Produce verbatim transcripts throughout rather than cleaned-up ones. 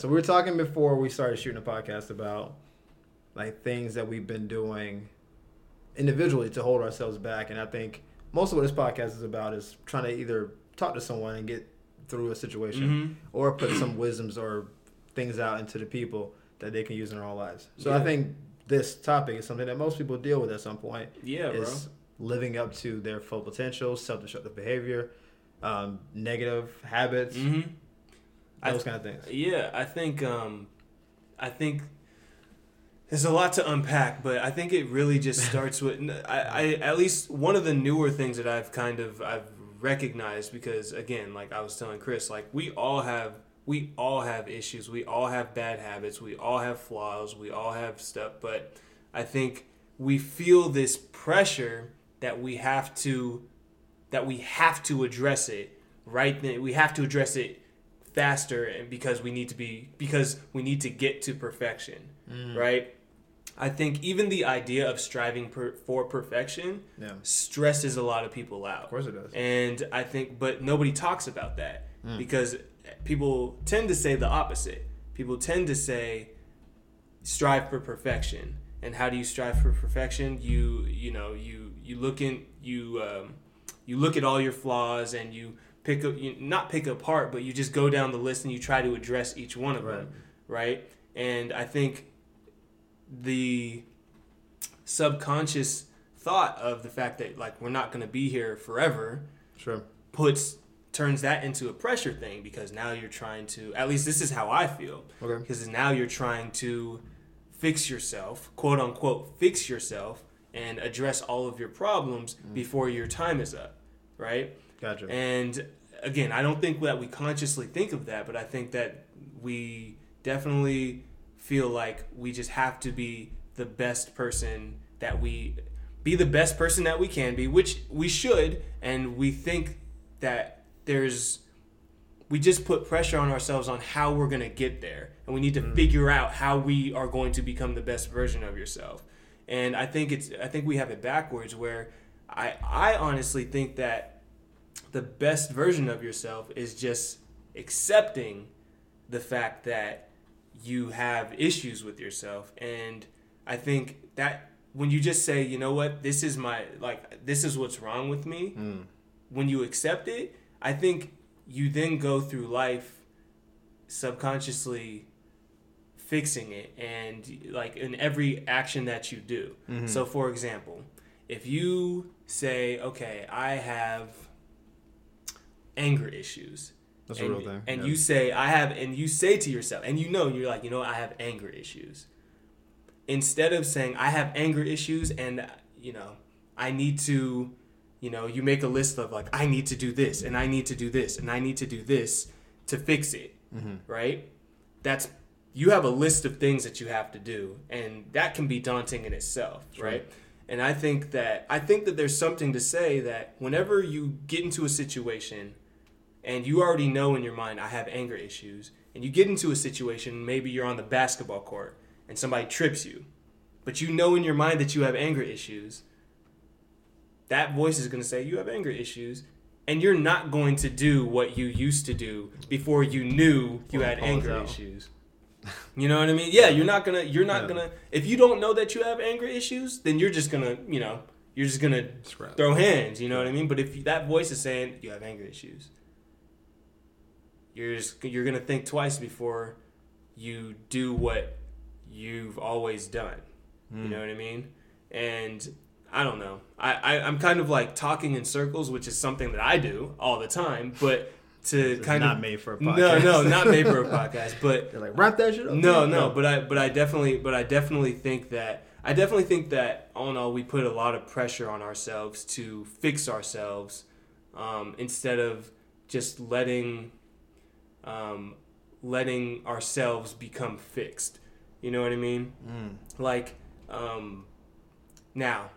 So we were talking before we started shooting a podcast about like things that we've been doing individually to hold ourselves back. And I think most of what this podcast is about is trying to either talk to someone and get through a situation mm-hmm. or put some wisdoms or things out into the people that they can use in their own lives. So yeah. I think this topic is something that most people deal with at some point. Yeah, it's bro. Living up to their full potential, self-destructive behavior, um, negative habits, mm-hmm. those th- kind of things. Yeah, I think um, I think there's a lot to unpack, but I think it really just starts with I, I at least one of the newer things that I've kind of I've recognized, because again, like I was telling Chris, like we all have. We all have issues. We all have bad habits. We all have flaws. We all have stuff. But I think we feel this pressure that we have to, that we have to address it right then. We have to address it faster, and because we need to be, because we need to get to perfection, mm. right? I think even the idea of striving per, for perfection yeah. stresses a lot of people out. Of course it does. And I think, but nobody talks about that mm. because. People tend to say the opposite. People tend to say, strive for perfection. And how do you strive for perfection? You you know you you look in you um, you look at all your flaws and you pick up you not pick apart, but you just go down the list and you try to address each one of right. them, right? And I think the subconscious thought of the fact that like we're not going to be here forever, sure, puts. turns that into a pressure thing, because now you're trying to, at least this is how I feel, okay. because now you're trying to fix yourself, quote unquote, fix yourself and address all of your problems mm. before your time is up, right? Gotcha. And again, I don't think that we consciously think of that, but I think that we definitely feel like we just have to be the best person that we, be the best person that we can be, which we should, and we think that There's, we just put pressure on ourselves on how we're going to get there. And we need to mm. figure out how we are going to become the best version of yourself. And I think it's, I think we have it backwards, where I, I honestly think that the best version of yourself is just accepting the fact that you have issues with yourself. And I think that when you just say, you know what, this is my, like, this is what's wrong with me. Mm. When you accept it, I think you then go through life subconsciously fixing it, and like in every action that you do. Mm-hmm. So for example, if you say, okay, I have anger issues. That's and, a real thing. And yeah. you say, I have, and you say to yourself, and you know, you're like, you know, I have anger issues. Instead of saying, I have anger issues and, you know, I need to... You know, you make a list of like, I need to do this and I need to do this and I need to do this to fix it, mm-hmm. right? That's, you have a list of things that you have to do, and that can be daunting in itself, right? right? And I think that, I think that there's something to say that whenever you get into a situation and you already know in your mind, I have anger issues, and you get into a situation, maybe you're on the basketball court and somebody trips you, but you know in your mind that you have anger issues, that voice is going to say, you have anger issues, and you're not going to do what you used to do before you knew you had anger out. issues. You know what I mean? Yeah, you're not going to, you're not yeah. going to, if you don't know that you have anger issues, then you're just going to, you know, you're just going to throw hands, you know what I mean? But if that voice is saying, you have anger issues, you're just, you're going to think twice before you do what you've always done. Mm. You know what I mean? And... I don't know. I, I, I'm kind of like talking in circles, which is something that I do all the time, but to so kind not of... Not made for a podcast. No, no, not made for a podcast, but... You're like, wrap that shit up. No, no, no, but I but I definitely but I definitely think that... I definitely think that, all in all, we put a lot of pressure on ourselves to fix ourselves um, instead of just letting, um, letting ourselves become fixed. You know what I mean? Mm. Like, um, now...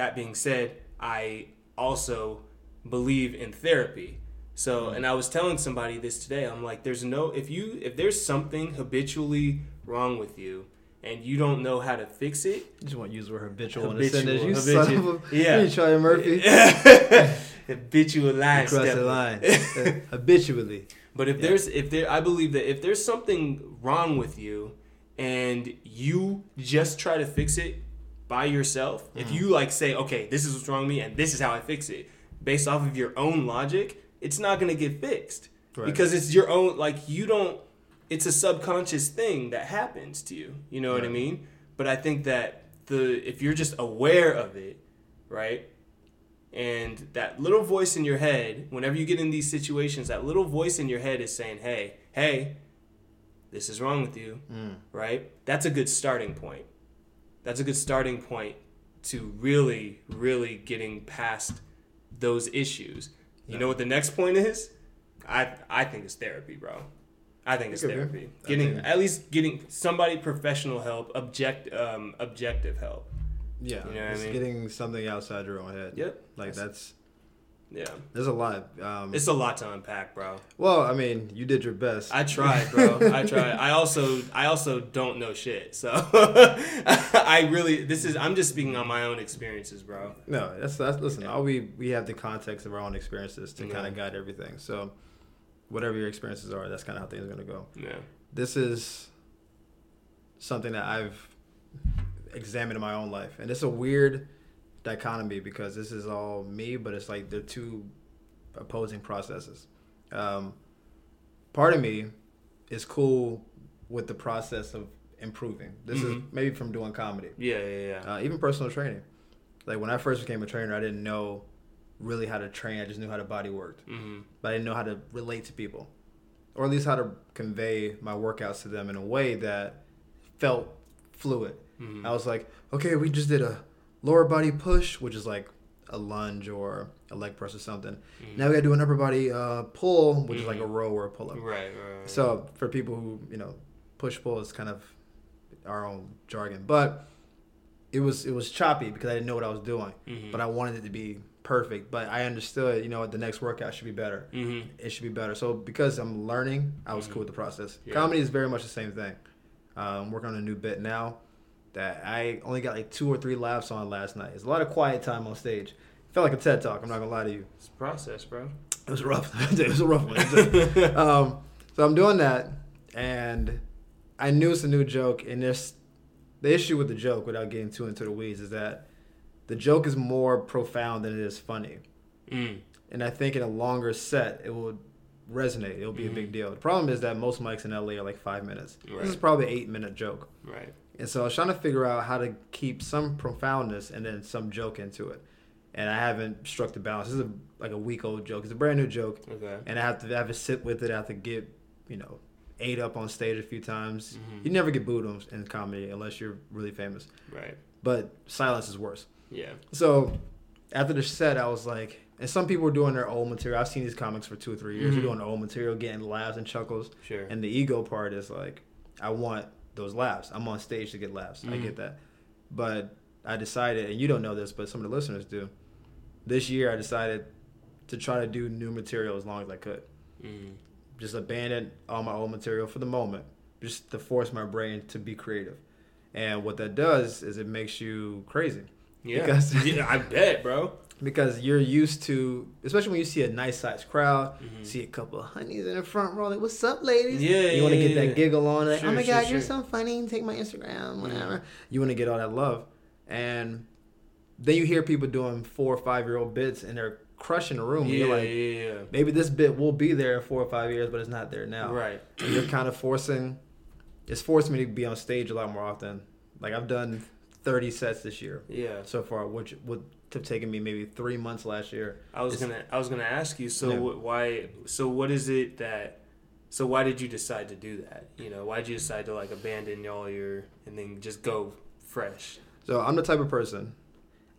That being said, I also believe in therapy. So, and I was telling somebody this today. I'm like, there's no, if you, if there's something habitually wrong with you and you don't know how to fix it. You just want to use the word habitual in a sentence. You habitual. Son of a... Yeah. You Charlie Murphy. Habitual line step. Cross the line. uh, habitually. But if yeah. there's, if there, I believe that if there's something wrong with you and you just try to fix it by yourself, mm. if you like say, okay, this is what's wrong with me and this is how I fix it, based off of your own logic, it's not going to get fixed. Right. Because it's your own, like you don't, it's a subconscious thing that happens to you. You know right. what I mean? But I think that the if you're just aware of it, right? And that little voice in your head, whenever you get in these situations, that little voice in your head is saying, hey, hey, this is wrong with you, mm. right? That's a good starting point. That's a good starting point to really, really getting past those issues. You yeah. know what the next point is? I I think it's therapy, bro. I think it's therapy. Getting at least getting somebody professional help, object um objective help. Yeah, you know it's I mean? Getting something outside your own head. Yep, like that's. Yeah, there's a lot. Um, it's a lot to unpack, bro. Well, I mean, you did your best. I tried, bro. I tried. I also I also don't know shit, so I really this is I'm just speaking on my own experiences, bro. No, that's that's listen. Yeah. All we we have the context of our own experiences to yeah. kind of guide everything. So. Whatever your experiences are, that's kind of how things are going to go. Yeah. This is something that I've examined in my own life. And it's a weird dichotomy because this is all me, but it's like they're two opposing processes. Um, part of me is cool with the process of improving. This mm-hmm. is maybe from doing comedy. Yeah, yeah, yeah. Uh, even personal training. Like when I first became a trainer, I didn't know really how to train. I just knew how the body worked. Mm-hmm. But I didn't know how to relate to people, or at least how to convey my workouts to them in a way that felt fluid. Mm-hmm. I was like, okay, we just did a lower body push, which is like a lunge or a leg press or something. Mm-hmm. Now we gotta do an upper body uh, pull, which mm-hmm. is like a row or a pull-up. Right, right, right. So for people who, you know, push-pull is kind of our own jargon. But it was, it was choppy because I didn't know what I was doing. Mm-hmm. But I wanted it to be perfect, but I understood, you know, the next workout should be better. Mm-hmm. It should be better. So because I'm learning, I was mm-hmm. cool with the process. Yeah. Comedy is very much the same thing. Um, I'm working on a new bit now that I only got like two or three laughs on last night. It's a lot of quiet time on stage. It felt like a TED Talk. I'm not gonna lie to you. It's a process, bro. It was rough. It was a rough one. um, so I'm doing that, and I knew it's a new joke. And there's the issue with the joke, without getting too into the weeds, is that the joke is more profound than it is funny. Mm. And I think in a longer set, it will resonate. It'll be mm-hmm. a big deal. The problem is that most mics in L A are like five minutes. Right. This is probably an eight-minute joke. Right. And so I was trying to figure out how to keep some profoundness and then some joke into it. And I haven't struck the balance. This is a, like a week-old joke. It's a brand-new joke. Okay. And I have to I have to sit with it. I have to get, you know, ate up on stage a few times. Mm-hmm. You never get booed in comedy unless you're really famous. Right. But silence is worse. Yeah. So after the set, I was like, and some people were doing their old material. I've seen these comics for two or three years. Mm-hmm. They're doing their old material, getting laughs and chuckles. Sure. And the ego part is like, I want those laughs. I'm on stage to get laughs. Mm-hmm. I get that. But I decided, and you don't know this, but some of the listeners do, this year I decided to try to do new material as long as I could. Mm-hmm. Just abandon all my old material for the moment, just to force my brain to be creative. And what that does is it makes you crazy. Yeah. Because, yeah, I bet, bro. Because you're used to, especially when you see a nice-sized crowd, mm-hmm. see a couple of honeys in the front row, like, what's up, ladies? Yeah, You yeah, want to get yeah. that giggle on, like, sure, oh, my sure, God, sure. you're so funny, take my Instagram, whatever. Mm-hmm. You want to get all that love. And then you hear people doing four- or five-year-old bits, and they're crushing the room. Yeah, you're like, yeah, yeah. maybe this bit will be there in four or five years, but it's not there now. Right. And you're kind of forcing, it's forced me to be on stage a lot more often. Like, I've done thirty sets this year. Yeah. So far, which would have taken me maybe three months last year. I was it's, gonna, I was gonna ask you. So yeah. wh- why? So what is it that? So why did you decide to do that? You know, why did you decide to like abandon all your and then just go fresh? So I'm the type of person.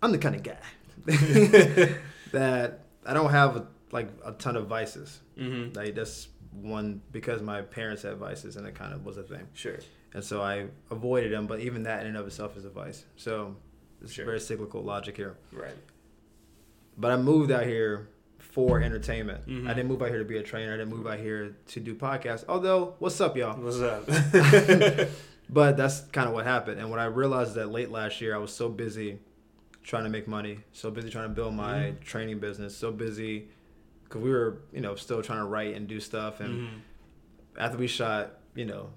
I'm the kind of guy that I don't have a, like a ton of vices. Mm-hmm. Like that's one because my parents had vices and it kind of was a thing. Sure. And so I avoided them, but even that in and of itself is a vice. So it's sure. very cyclical logic here. Right. But I moved out here for entertainment. Mm-hmm. I didn't move out here to be a trainer. I didn't move out here to do podcasts. Although, what's up, y'all? What's up? But that's kind of what happened. And what I realized is that late last year, I was so busy trying to make money, so busy trying to build my mm-hmm. training business, so busy because we were, you know, still trying to write and do stuff. And mm-hmm. after we shot, you know,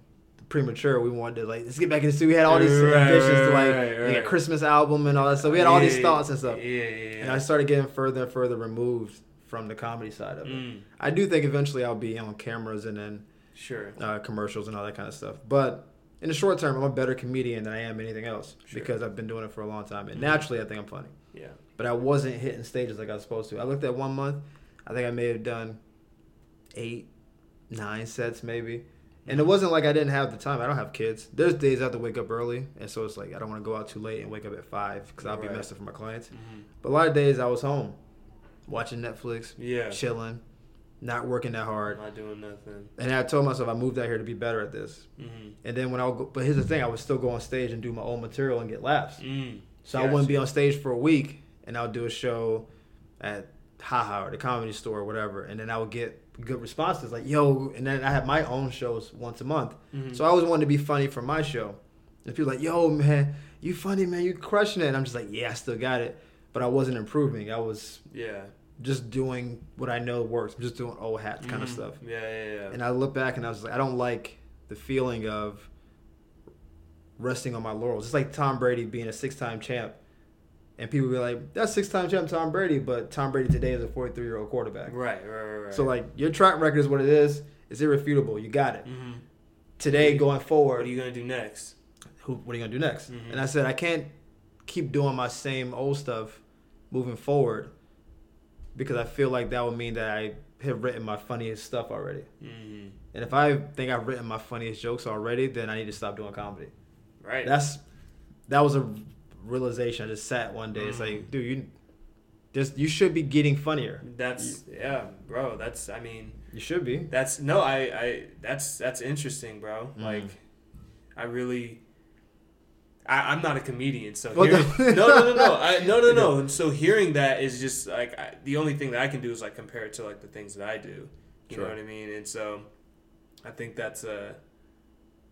Premature, we wanted to, like, let's get back into the studio. We had all these right, ambitions right, to, like, right, right. make a Christmas album and all that. So we had all yeah, these thoughts and stuff. Yeah, yeah, yeah. And I started getting further and further removed from the comedy side of it. Mm. I do think eventually I'll be on cameras and then sure uh, commercials and all that kind of stuff. But in the short term, I'm a better comedian than I am anything else sure. because I've been doing it for a long time. And mm. naturally, I think I'm funny. Yeah. But I wasn't hitting stages like I was supposed to. I looked at one month. I think I may have done eight, nine sets maybe. And it wasn't like I didn't have the time. I don't have kids. There's days I have to wake up early. And so it's like, I don't want to go out too late and wake up at five because I'll right. be messed up for my clients. Mm-hmm. But a lot of days I was home watching Netflix, yeah. chilling, not working that hard. Not doing nothing. And I told myself I moved out here to be better at this. Mm-hmm. And then when I would go, but here's the thing, I would still go on stage and do my own material and get laughs. Mm. So gotcha. I wouldn't be on stage for a week and I'll do a show at Haha or the Comedy Store or whatever. And then I would get good responses like, yo, and then I have my own shows once a month. Mm-hmm. So I always wanted to be funny for my show. And people like, yo, man, you funny, man, you crushing it. And I'm just like, yeah, I still got it. But I wasn't improving. I was yeah just doing what I know works. I'm just doing old hats mm-hmm. kind of stuff. Yeah, yeah, yeah. And I look back and I was like, I don't like the feeling of resting on my laurels. It's like Tom Brady being a six-time champ. And people be like, that's six-time champ Tom Brady, but Tom Brady today is a forty-three-year-old quarterback. Right, right, right, right. So, like, your track record is what it is. It's irrefutable. You got it. Mm-hmm. Today, going forward. What are you going to do next? Who? What are you going to do next? Mm-hmm. And I said, I can't keep doing my same old stuff moving forward because I feel like that would mean that I have written my funniest stuff already. Mm-hmm. And if I think I've written my funniest jokes already, then I need to stop doing comedy. Right. That's That was a... realization. I just sat one day. It's like, dude, you just you should be getting funnier. That's yeah, bro. That's I mean, you should be. That's no, I, I that's that's interesting, bro. Mm. Like, I really, I, I'm not a comedian, so well, hearing, no, no, no, no, I, no, no, no. So hearing that is just like I, the only thing that I can do is like compare it to like the things that I do. You sure. know what I mean? And so, I think that's a uh,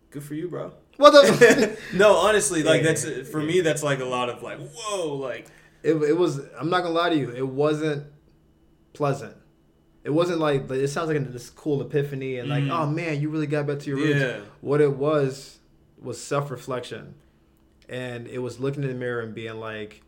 good for you, bro. Well, the- no, honestly, like that's for me. That's like a lot of like, whoa, like it. It was. I'm not gonna lie to you. It wasn't pleasant. It wasn't like. It sounds like this cool epiphany and like, mm. oh man, you really got back to your roots. Yeah. What it was was self reflection, and it was looking in the mirror and being like,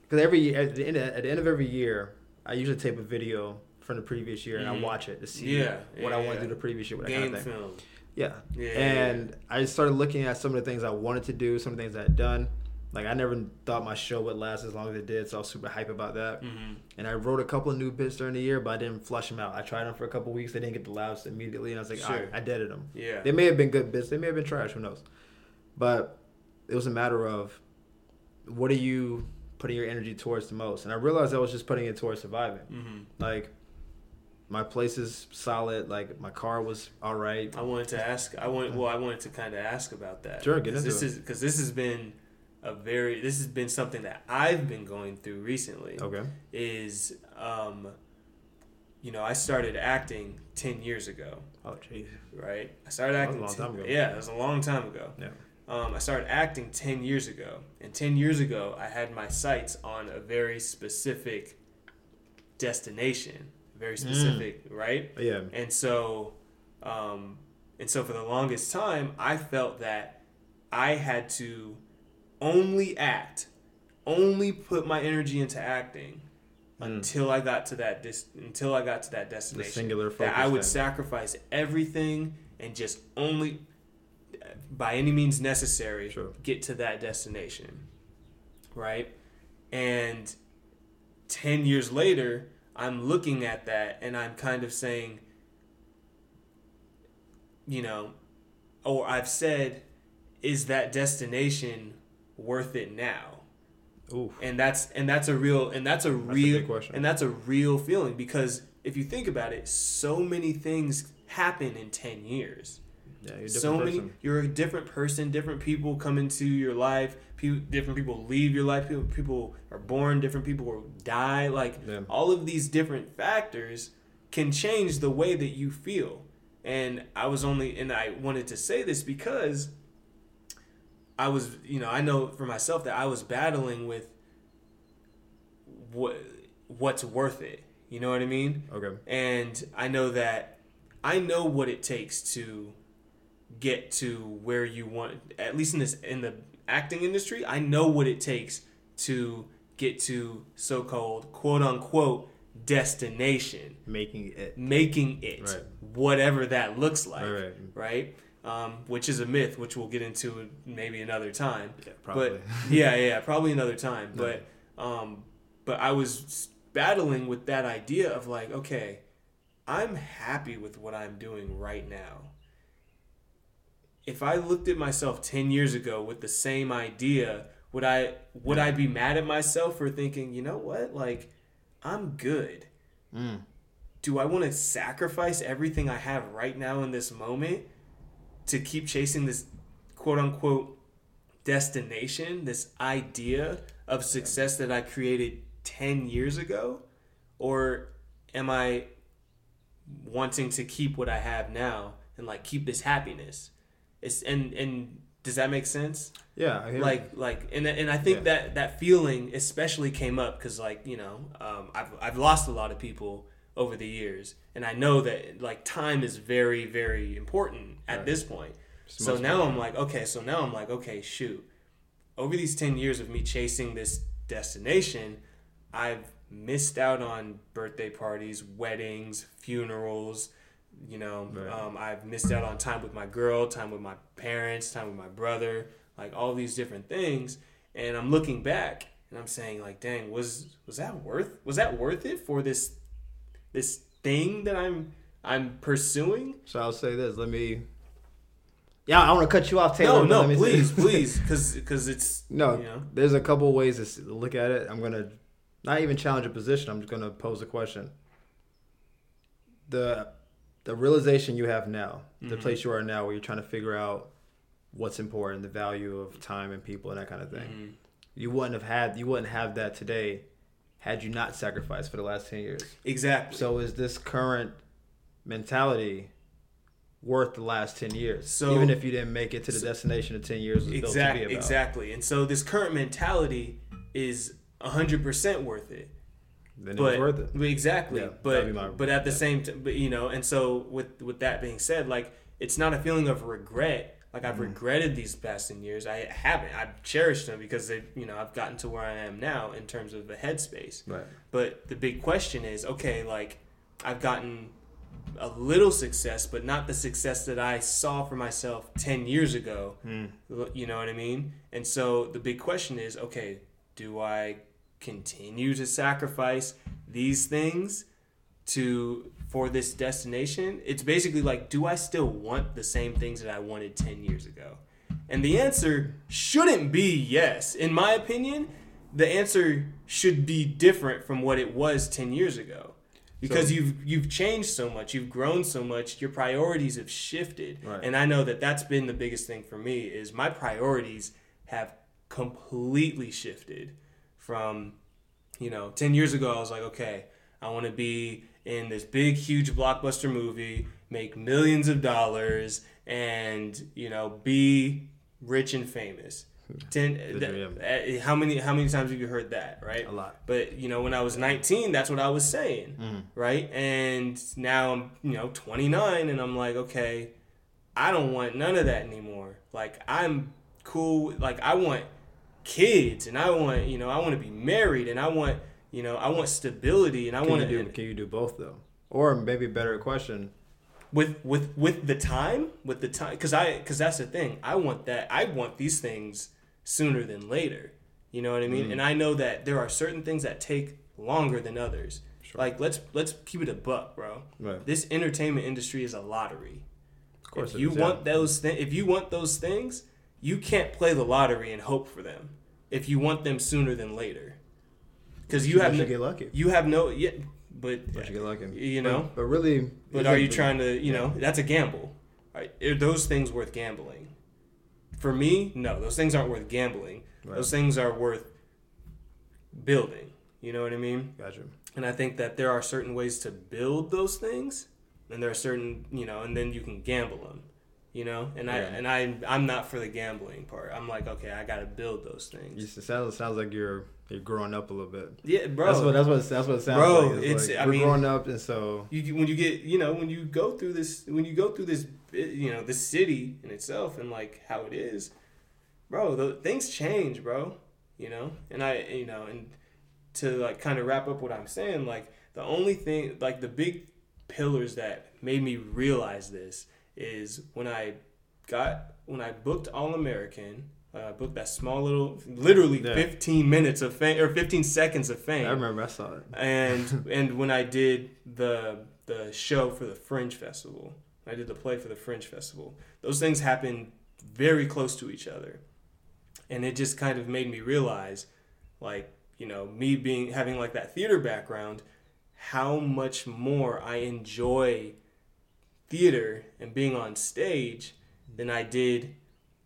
because every year, at the end at the end of every year, I usually tape a video from the previous year mm. and I watch it to see yeah, what yeah, I want to yeah. do the previous year. What Game I kind of think. Film. Yeah. yeah, and yeah, yeah. I started looking at some of the things I wanted to do, some of the things I had done. Like, I never thought my show would last as long as it did, so I was super hype about that. Mm-hmm. And I wrote a couple of new bits during the year, but I didn't flush them out. I tried them for a couple of weeks. They didn't get the laughs immediately, and I was like, sure. I, I deaded them. Yeah. They may have been good bits. They may have been trash. Who knows? But it was a matter of what are you putting your energy towards the most? And I realized I was just putting it towards surviving. Mm-hmm. Like... my place is solid. Like, my car was all right. I wanted to ask. I want. Well, I wanted to kind of ask about that. Sure, get into this it. Because this has been a very. This has been something that I've been going through recently. Okay. Is um, you know, I started acting ten years ago. Oh, jeez. Right. I started acting. That was a long time ago. Yeah, it was a long time ago. Yeah. Um, I started acting ten years ago, and ten years ago, I had my sights on a very specific destination. Very specific, mm. right? Yeah. And so, um, and so for the longest time, I felt that I had to only act, only put my energy into acting mm. until I got to that dis- until I got to that destination. The singular focus. That I would thing. Sacrifice everything and just only, by any means necessary, sure. get to that destination, right? And ten years later. I'm looking at that and I'm kind of saying, you know, or I've said, is that destination worth it now? Ooh. And that's and that's a real and that's a that's real a big question. And that's a real feeling because if you think about it, so many things happen in ten years. Yeah, you're a different so many, person. You're a different person. Different people come into your life. People, different people leave your life. People, people are born. Different people will die. Like yeah. all of these different factors can change the way that you feel. And I was only, and I wanted to say this because I was, you know, I know for myself that I was battling with what what's worth it. You know what I mean? Okay. And I know that I know what it takes to get to where you want, at least in this, in the acting industry. I know what it takes to get to so-called quote unquote destination, making it, making it, right. Whatever that looks like, right? right? Um, which is a myth, which we'll get into maybe another time. Yeah, probably. But yeah, yeah, probably another time. But um, but I was battling with that idea of like, okay, I'm happy with what I'm doing right now. If I looked at myself ten years ago with the same idea, would I would I be mad at myself for thinking, you know what, like, I'm good. Mm. Do I want to sacrifice everything I have right now in this moment to keep chasing this quote-unquote destination, this idea of success that I created ten years ago? Or am I wanting to keep what I have now and, like, keep this happiness? It's, and and does that make sense? Yeah. I hear like you. like and and I think yeah. that, that feeling especially came up because, like, you know, um, I've I've lost a lot of people over the years, and I know that, like, time is very, very important at right. this point. It's so now I'm like, okay, so now I'm like, okay, shoot. Over these ten years of me chasing this destination, I've missed out on birthday parties, weddings, funerals. You know, right. um, I've missed out on time with my girl, time with my parents, time with my brother, like all these different things. And I'm looking back and I'm saying, like, dang, was was that worth was that worth it for this this thing that I'm I'm pursuing? So I'll say this. Let me. Yeah, I don't want to cut you off, Taylor. No, no, please, please, because because it's no. You know. There's a couple ways to look at it. I'm gonna not even challenge a position. I'm just gonna pose a question. The The realization you have now, the mm-hmm. place you are now where you're trying to figure out what's important, the value of time and people and that kind of thing. Mm-hmm. You wouldn't have had you wouldn't have that today had you not sacrificed for the last ten years. Exactly. So is this current mentality worth the last ten years? So even if you didn't make it to the so, destination of ten years was exactly, built to be about. Exactly. And so this current mentality is one hundred percent worth it. Then but, it was worth it. Exactly. Yeah, but my, but at the yeah. same time, but, you know, and so with, with that being said, like, it's not a feeling of regret. Like, I've mm. regretted these past ten years. I haven't. I've cherished them because, they, you know, I've gotten to where I am now in terms of the headspace. Right. But the big question is, okay, like, I've gotten a little success, but not the success that I saw for myself ten years ago. Mm. You know what I mean? And so the big question is, okay, do I continue to sacrifice these things to for this destination? It's basically like, do I still want the same things that I wanted ten years ago? And the answer shouldn't be yes. In my opinion, the answer should be different from what it was ten years ago. Because so, you've you've changed so much, you've grown so much, your priorities have shifted. Right. And I know that that's been the biggest thing for me is my priorities have completely shifted. From, you know, ten years ago, I was like, okay, I want to be in this big, huge blockbuster movie, make millions of dollars, and, you know, be rich and famous. Ten, th- how many how many times have you heard that, right? A lot. But, you know, when I was nineteen, that's what I was saying, mm. right? And now I'm, you know, twenty-nine, and I'm like, okay, I don't want none of that anymore. Like, I'm cool. Like, I want kids, and I want, you know, I want to be married, and I want, you know, I want stability, and I want to do. Can you do both though? Or maybe a better question. With with with the time, with the time, because I because that's the thing. I want that. I want these things sooner than later. You know what I mean? Mm. And I know that there are certain things that take longer than others. Sure. Like let's let's keep it a buck, bro. Right. This entertainment industry is a lottery. Of course, if you want those things, if you want those things. You can't play the lottery and hope for them if you want them sooner than later, because you, you have no, get lucky. You have no, yeah, but, but you get lucky. You know, but, but really, but are you trying to? You know, that's a gamble. Right? Are those things worth gambling? For me, no. Those things aren't worth gambling. Right. Those things are worth building. You know what I mean? Gotcha. And I think that there are certain ways to build those things, and there are certain, you know, and then you can gamble them. You know, and yeah. I and I I'm not for the gambling part. I'm like, okay, I gotta build those things. It sounds, it sounds like you're you're growing up a little bit. Yeah, bro. That's what that's what that's what it sounds bro, like. It's, it's like, I we're mean, growing up, and so you when you get you know when you go through this when you go through this you know the city in itself and like how it is, bro. The, things change, bro. You know, and I you know and to like kind of wrap up what I'm saying, like the only thing like the big pillars that made me realize this. Is when I got when I booked All American, I uh, booked that small little, literally yeah. fifteen minutes of fame or fifteen seconds of fame. I remember I saw it. And and when I did the the show for the Fringe Festival, I did the play for the Fringe Festival. Those things happened very close to each other, and it just kind of made me realize, like you know, me being having like that theater background, how much more I enjoy theater and being on stage than I did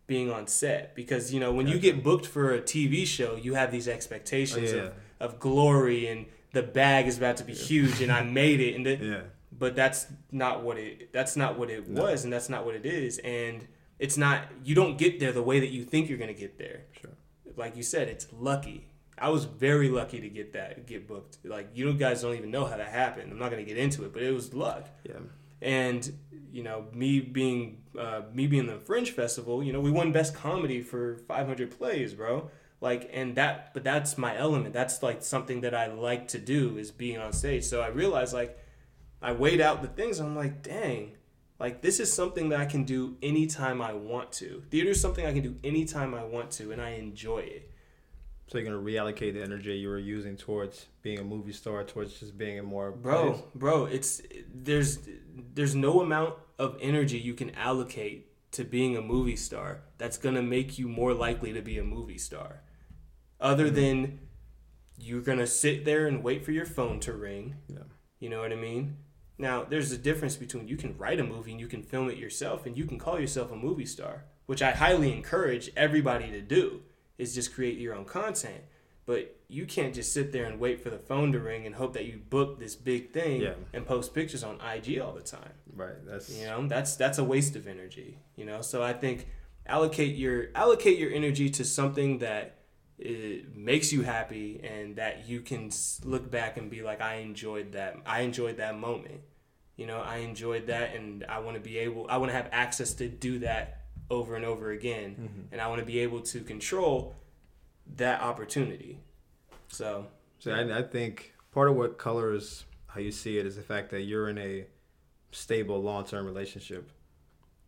being on set, because you know when you get booked for a T V show you have these expectations oh, yeah. of, of glory and the bag is about to be yeah. huge and I made it and the, yeah. but that's not what it that's not what it no. was and that's not what it is, and it's not you don't get there the way that you think you're gonna get there. Sure. Like you said, it's lucky. I was very lucky to get that get booked. Like you guys don't even know how that happened. I'm not gonna get into it, but it was luck. Yeah. And you know me being uh, me being the Fringe Festival, you know we won best comedy for five hundred plays, bro. Like and that, but that's my element. That's like something that I like to do is being on stage. So I realized like I weighed out the things. And I'm like, dang, like this is something that I can do anytime I want to. Theater is something I can do anytime I want to, and I enjoy it. So you're gonna reallocate the energy you were using towards being a movie star, towards just being a more bro, place. bro. It's there's there's no amount of energy you can allocate to being a movie star that's gonna make you more likely to be a movie star, other mm-hmm. than you're gonna sit there and wait for your phone to ring. Yeah. You know what I mean? Now there's a difference between you can write a movie and you can film it yourself and you can call yourself a movie star, which I highly encourage everybody to do. Is just create your own content. But you can't just sit there and wait for the phone to ring and hope that you book this big thing yeah. and post pictures on I G all the time. Right. That's you know, that's that's a waste of energy. You know, so I think allocate your allocate your energy to something that it makes you happy and that you can look back and be like, I enjoyed that. I enjoyed that moment. You know, I enjoyed that, and I want to be able. I want to have access to do that over and over again, mm-hmm. and I want to be able to control that opportunity. So, so I, I think part of what colors how you see it is the fact that you're in a stable, long-term relationship,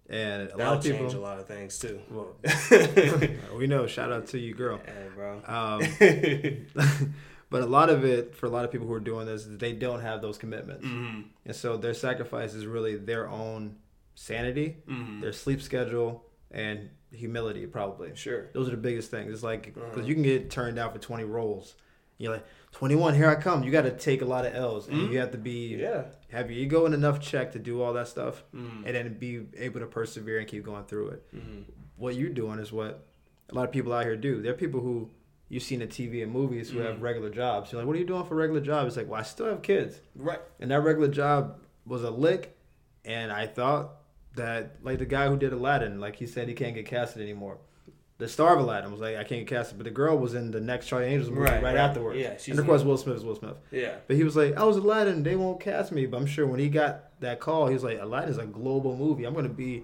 and a that'll lot of people change a lot of things too. Well, we know. Shout out to you, girl. Hey, bro. Um, but a lot of it for a lot of people who are doing this, they don't have those commitments, mm-hmm. and so their sacrifice is really their own sanity, mm-hmm. their sleep schedule, and humility, probably. Sure. Those are the biggest things. It's like, because uh-huh. you can get turned down for twenty roles. You're like, twenty-one, here I come. You got to take a lot of L's. Mm-hmm. And you have to be, yeah. have your ego in enough check to do all that stuff, mm-hmm. and then be able to persevere and keep going through it. Mm-hmm. What you're doing is what a lot of people out here do. There are people who you've seen in T V and movies who mm-hmm. have regular jobs. You're like, what are you doing for a regular job? It's like, well, I still have kids. Right. And that regular job was a lick, and I thought that, like the guy who did Aladdin, like he said he can't get casted anymore. The star of Aladdin was like, I can't get casted. But the girl was in the next Charlie Angels movie right, right, right. afterwards. Yeah, she's and of course, Will Smith is Will Smith. Yeah. But he was like, I was Aladdin. They won't cast me. But I'm sure when he got that call, he was like, Aladdin's a global movie. I'm going to be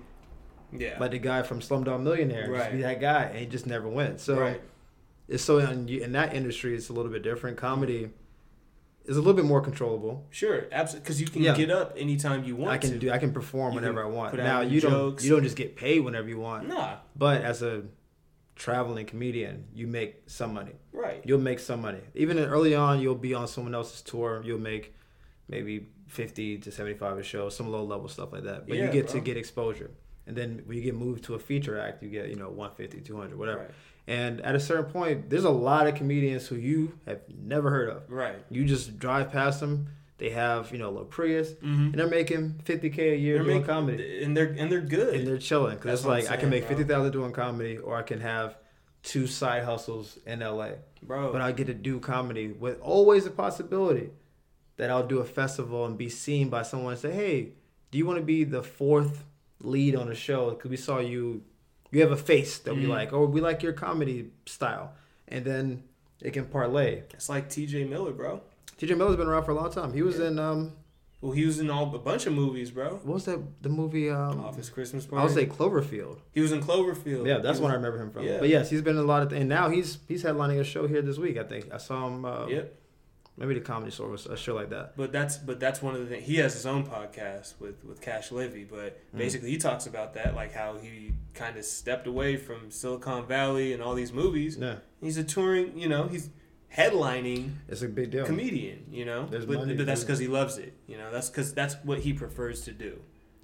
yeah. like the guy from Slumdog Millionaire. Right. Just be that guy. And he just never went. So, right. it's so in, in that industry, it's a little bit different. Comedy is a little bit more controllable. Sure, absolutely, because you can yeah. get up anytime you want. I can to. do. I can perform you whenever can I want. Now you jokes. don't. You don't just get paid whenever you want. Nah. But as a traveling comedian, you make some money. Right. You'll make some money. Even early on, you'll be on someone else's tour. You'll make maybe fifty to seventy-five a show, some low level stuff like that. But yeah, you get bro. to get exposure, and then when you get moved to a feature act, you get you know one fifty, two hundred, whatever. Right. And at a certain point, there's a lot of comedians who you have never heard of. Right. You just drive past them. They have, you know, a little Prius, mm-hmm. and they're making fifty K a year they're doing making, comedy. And they're and they're good. And they're chilling. Because it's like, saying, I can make fifty thousand dollars doing comedy, or I can have two side hustles in L A. Bro. But I get to do comedy with always a possibility that I'll do a festival and be seen by someone and say, hey, do you want to be the fourth lead on a show because we saw you, you have a face that mm. we like, or we like your comedy style, and then it can parlay. It's like T J Miller, bro. T J Miller's been around for a long time. He was yeah. in um. Well, he was in all a bunch of movies, bro. What was that? The movie um, Office Christmas Party. I would say Cloverfield. He was in Cloverfield. Yeah, that's what I remember him from. Yeah. But yes, he's been in a lot of, th- and now he's he's headlining a show here this week. I think I saw him. Uh, yep. Maybe the Comedy Store was a show like that. But that's but that's one of the things. He has his own podcast with with Cash Livy, but mm. basically he talks about that, like how he kind of stepped away from Silicon Valley and all these movies. Yeah. He's a touring, you know, he's. Headlining, it's a big deal. Comedian, you know, but, but that's because he loves it. You know, that's because that's what he prefers to do.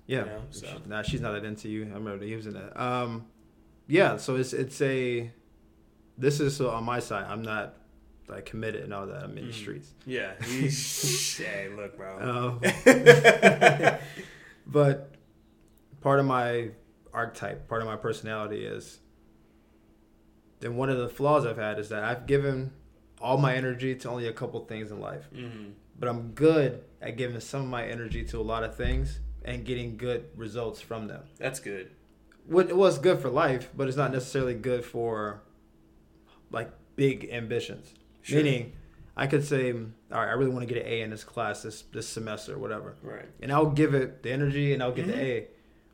Yeah, you know? So. She, nah, she's not that into you. I remember he was in that. Um, yeah, so it's it's a. This is so on my side. I'm not like committed and all that. I'm in mm-hmm. the streets. Yeah, hey, look, bro. Um, but part of my archetype, part of my personality is. Then one of the flaws I've had is that I've given. All my energy to only a couple things in life. Mm-hmm. But I'm good at giving some of my energy to a lot of things and getting good results from them. That's good. What was good for life, but it's not necessarily good for like big ambitions. Sure. Meaning I could say, all right, I really want to get an A in this class this this semester or whatever. Right. And I'll give it the energy and I'll get mm-hmm. the A.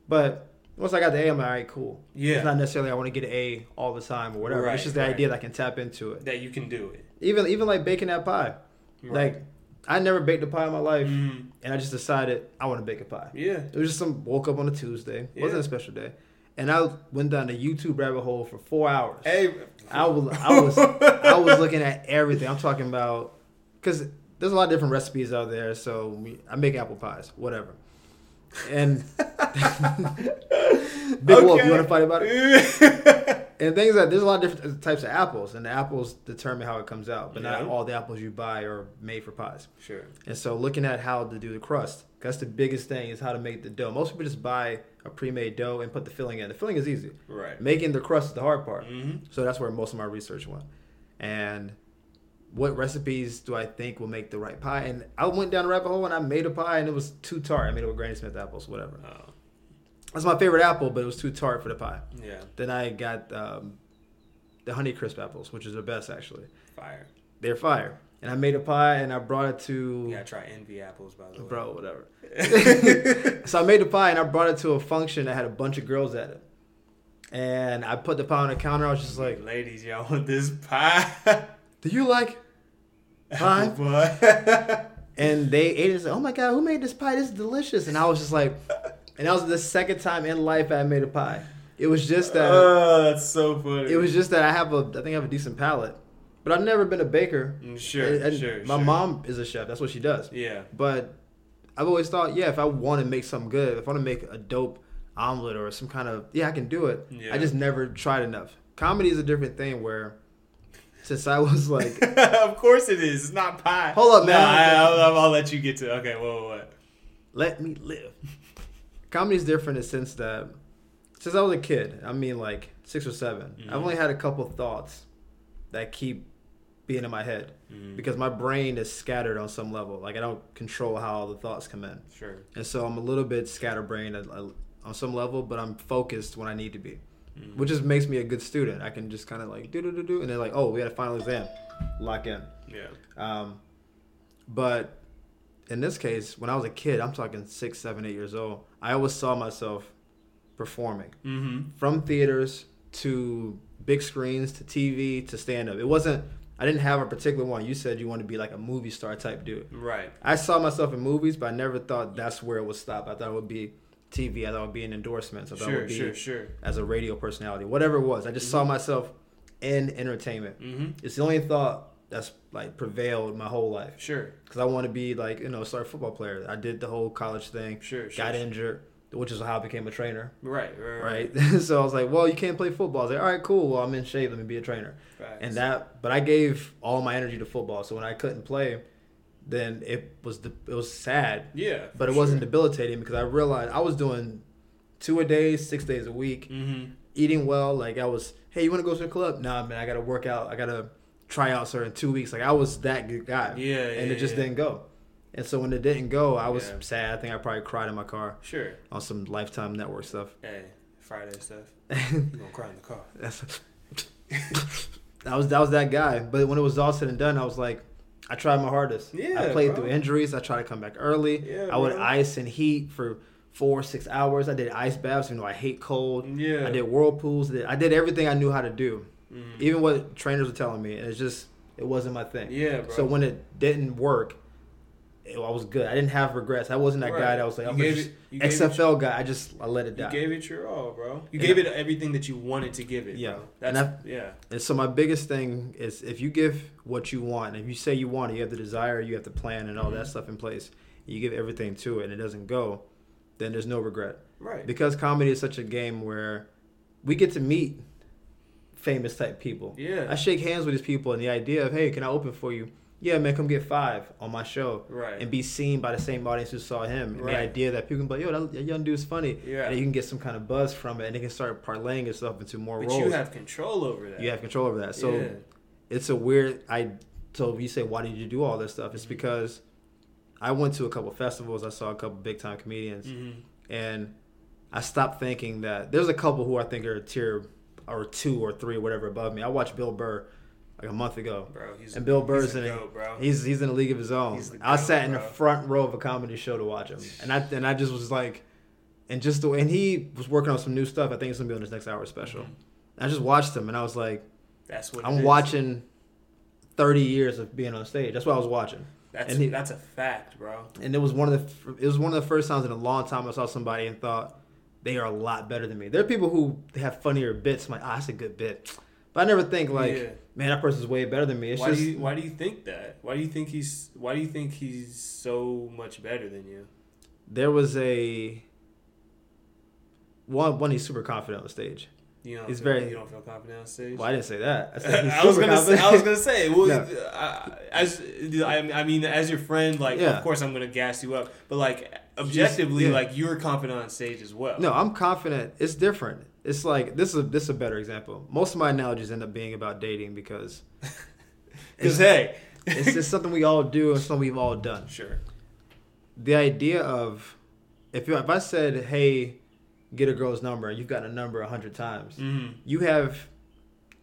But once I got the A, I'm like, all right, cool. Yeah. It's not necessarily I want to get an A all the time or whatever. Right, it's just the right. idea that I can tap into it. That you can do it. Even even like baking that pie. Right. Like, I never baked a pie in my life, mm. and I just decided I want to bake a pie. Yeah. It was just some, woke up on a Tuesday. Yeah. Wasn't a special day. And I went down the YouTube rabbit hole for four hours. Hey. I was, I was, I was looking at everything. I'm talking about, because there's a lot of different recipes out there, so we, I make apple pies, whatever. And Big okay. Wolf, you want to fight about it? And things like there's a lot of different types of apples, and the apples determine how it comes out, but yeah. not all the apples you buy are made for pies. Sure. And so looking at how to do the crust, that's the biggest thing is how to make the dough. Most people just buy a pre-made dough and put the filling in. The filling is easy. Right. Making the crust is the hard part. Mm-hmm. So that's where most of my research went. And what recipes do I think will make the right pie? And I went down a rabbit hole and I made a pie and it was too tart. I made it with Granny Smith apples, whatever. Oh. That's my favorite apple, but it was too tart for the pie. Yeah. Then I got um, the Honeycrisp apples, which is the best actually. Fire. They're fire. And I made a pie and I brought it to... You gotta try Envy apples, by the way. Bro, whatever. So I made the pie and I brought it to a function that had a bunch of girls at it. And I put the pie on the counter. I was just like... Ladies, y'all want this pie? Do you like pie? Oh, and they ate it and said, oh my God, who made this pie? This is delicious. And I was just like, and that was the second time in life I made a pie. It was just that. Oh, that's so funny. It was just that I have a, I think I have a decent palate. But I've never been a baker. Sure, and, and sure, My sure. mom is a chef. That's what she does. Yeah. But I've always thought, yeah, if I want to make something good, if I want to make a dope omelet or some kind of, yeah, I can do it. Yeah. I just never tried enough. Comedy is a different thing where... Since I was like... Of course it is. It's not pie. Hold up, man. No, I, I'll, I'll let you get to... Okay, whoa, whoa, whoa. Let me live. Comedy's different in the sense that... Since I was a kid, I mean like six or seven, mm-hmm. I've only had a couple thoughts that keep being in my head. Mm-hmm. Because my brain is scattered on some level. Like I don't control how the thoughts come in. Sure. And so I'm a little bit scatterbrained on some level, but I'm focused when I need to be. Mm-hmm. Which just makes me a good student. I can just kind of like do do do do, and they're like, "Oh, we had a final exam, lock in." Yeah. Um, but in this case, when I was a kid, I'm talking six, seven, eight years old. I always saw myself performing mm-hmm. from theaters to big screens to T V to stand up. It wasn't. I didn't have a particular one. You said you want to be like a movie star type dude. Right. I saw myself in movies, but I never thought that's where it would stop. I thought it would be. T V, I thought it would be an endorsement. So I thought sure, it would be sure, sure. as a radio personality. Whatever it was, I just mm-hmm. saw myself in entertainment. Mm-hmm. It's the only thought that's like prevailed my whole life. Sure. Because I want to be like, you know, start a football player. I did the whole college thing. Sure. sure got sure. injured, which is how I became a trainer. Right, right, right. right? So I was like, well, you can't play football. I was like, all right, cool. Well, I'm in shape. Let me be a trainer. Right. And that, but I gave all my energy to football. So when I couldn't play, then it was the it was sad. Yeah. But it sure. wasn't debilitating because I realized I was doing two a day, six days a week, mm-hmm. eating well. Like I was, hey, you want to go to the club? Nah, man, I got to work out. I got to try out certain two weeks. Like I was that good guy. Yeah. And yeah, it just yeah. didn't go. And so when it didn't go, I was yeah. sad. I think I probably cried in my car. Sure. On some Lifetime Network stuff. Hey, Friday stuff. You're gonna cry in the car. That's I was, that was that guy. But when it was all said and done, I was like, I tried my hardest. Yeah, I played bro. through injuries. I tried to come back early. Yeah, I would bro. ice and heat for four, six hours. I did ice baths, even though I hate cold. Yeah. I did whirlpools. I did, I did everything I knew how to do, mm. even what trainers were telling me. And it's just, it wasn't my thing. Yeah, bro. So when it didn't work, it, I was good. I didn't have regrets. I wasn't that right. guy that was like, I'm just it, X F L guy. I just, I let it die. You gave it your all, bro. You yeah. gave it everything that you wanted to give it. Yeah. Bro. That's, and I, yeah. And so my biggest thing is, if you give what you want, if you say you want it, you have the desire, you have the plan and all mm-hmm. that stuff in place. You give everything to it and it doesn't go, then there's no regret. Right. Because comedy is such a game where we get to meet famous type people. Yeah. I shake hands with these people, and the idea of, hey, can I open for you? Yeah, man, come get five on my show. Right. And be seen by the same audience who saw him. And right. the idea that people can be like, yo, that young dude's funny. Yeah. And you can get some kind of buzz from it, and they can start parlaying yourself into more but roles. But you have control over that. You have control over that. So yeah. it's a weird, I, so you say, why did you do all this stuff? It's mm-hmm. because I went to a couple festivals. I saw a couple big time comedians. Mm-hmm. And I stopped thinking that, there's a couple who I think are a tier or two or three, whatever, above me. I watched Bill Burr like a month ago. Bro, he's and Bill Burr's in a goat, bro. He's he's in a league of his own. Goat, I sat in bro. the front row of a comedy show to watch him, and I and I just was like, and just the way, and he was working on some new stuff. I think it's gonna be on his next hour special. Mm-hmm. I just watched him, and I was like, that's what I'm it watching. Is. Thirty years of being on stage. That's what I was watching. That's he, that's a fact, bro. And it was one of the it was one of the first times in a long time I saw somebody and thought they are a lot better than me. There are people who have funnier bits. I'm like, ah, oh, that's a good bit. But I never think like, yeah. man, that person's way better than me. It's why just, do you, why do you think that? Why do you think he's why do you think he's so much better than you? There was a one. One, he's super confident on stage. You don't, he's feel, very, you don't feel confident on stage? Well, I didn't say that. I, said he's I was going to say, I was gonna say well, no. I, as, I mean, as your friend, like, yeah. of course I'm going to gas you up. But, like, objectively, yeah. like, you're confident on stage as well. No, I'm confident. It's different. It's like, this is a, this is a better example. Most of my analogies end up being about dating because... Because, hey. It's just something we all do and something we've all done. Sure. The idea of... If, if I said, hey... get a girl's number, you've gotten a number a hundred times. Mm-hmm. You have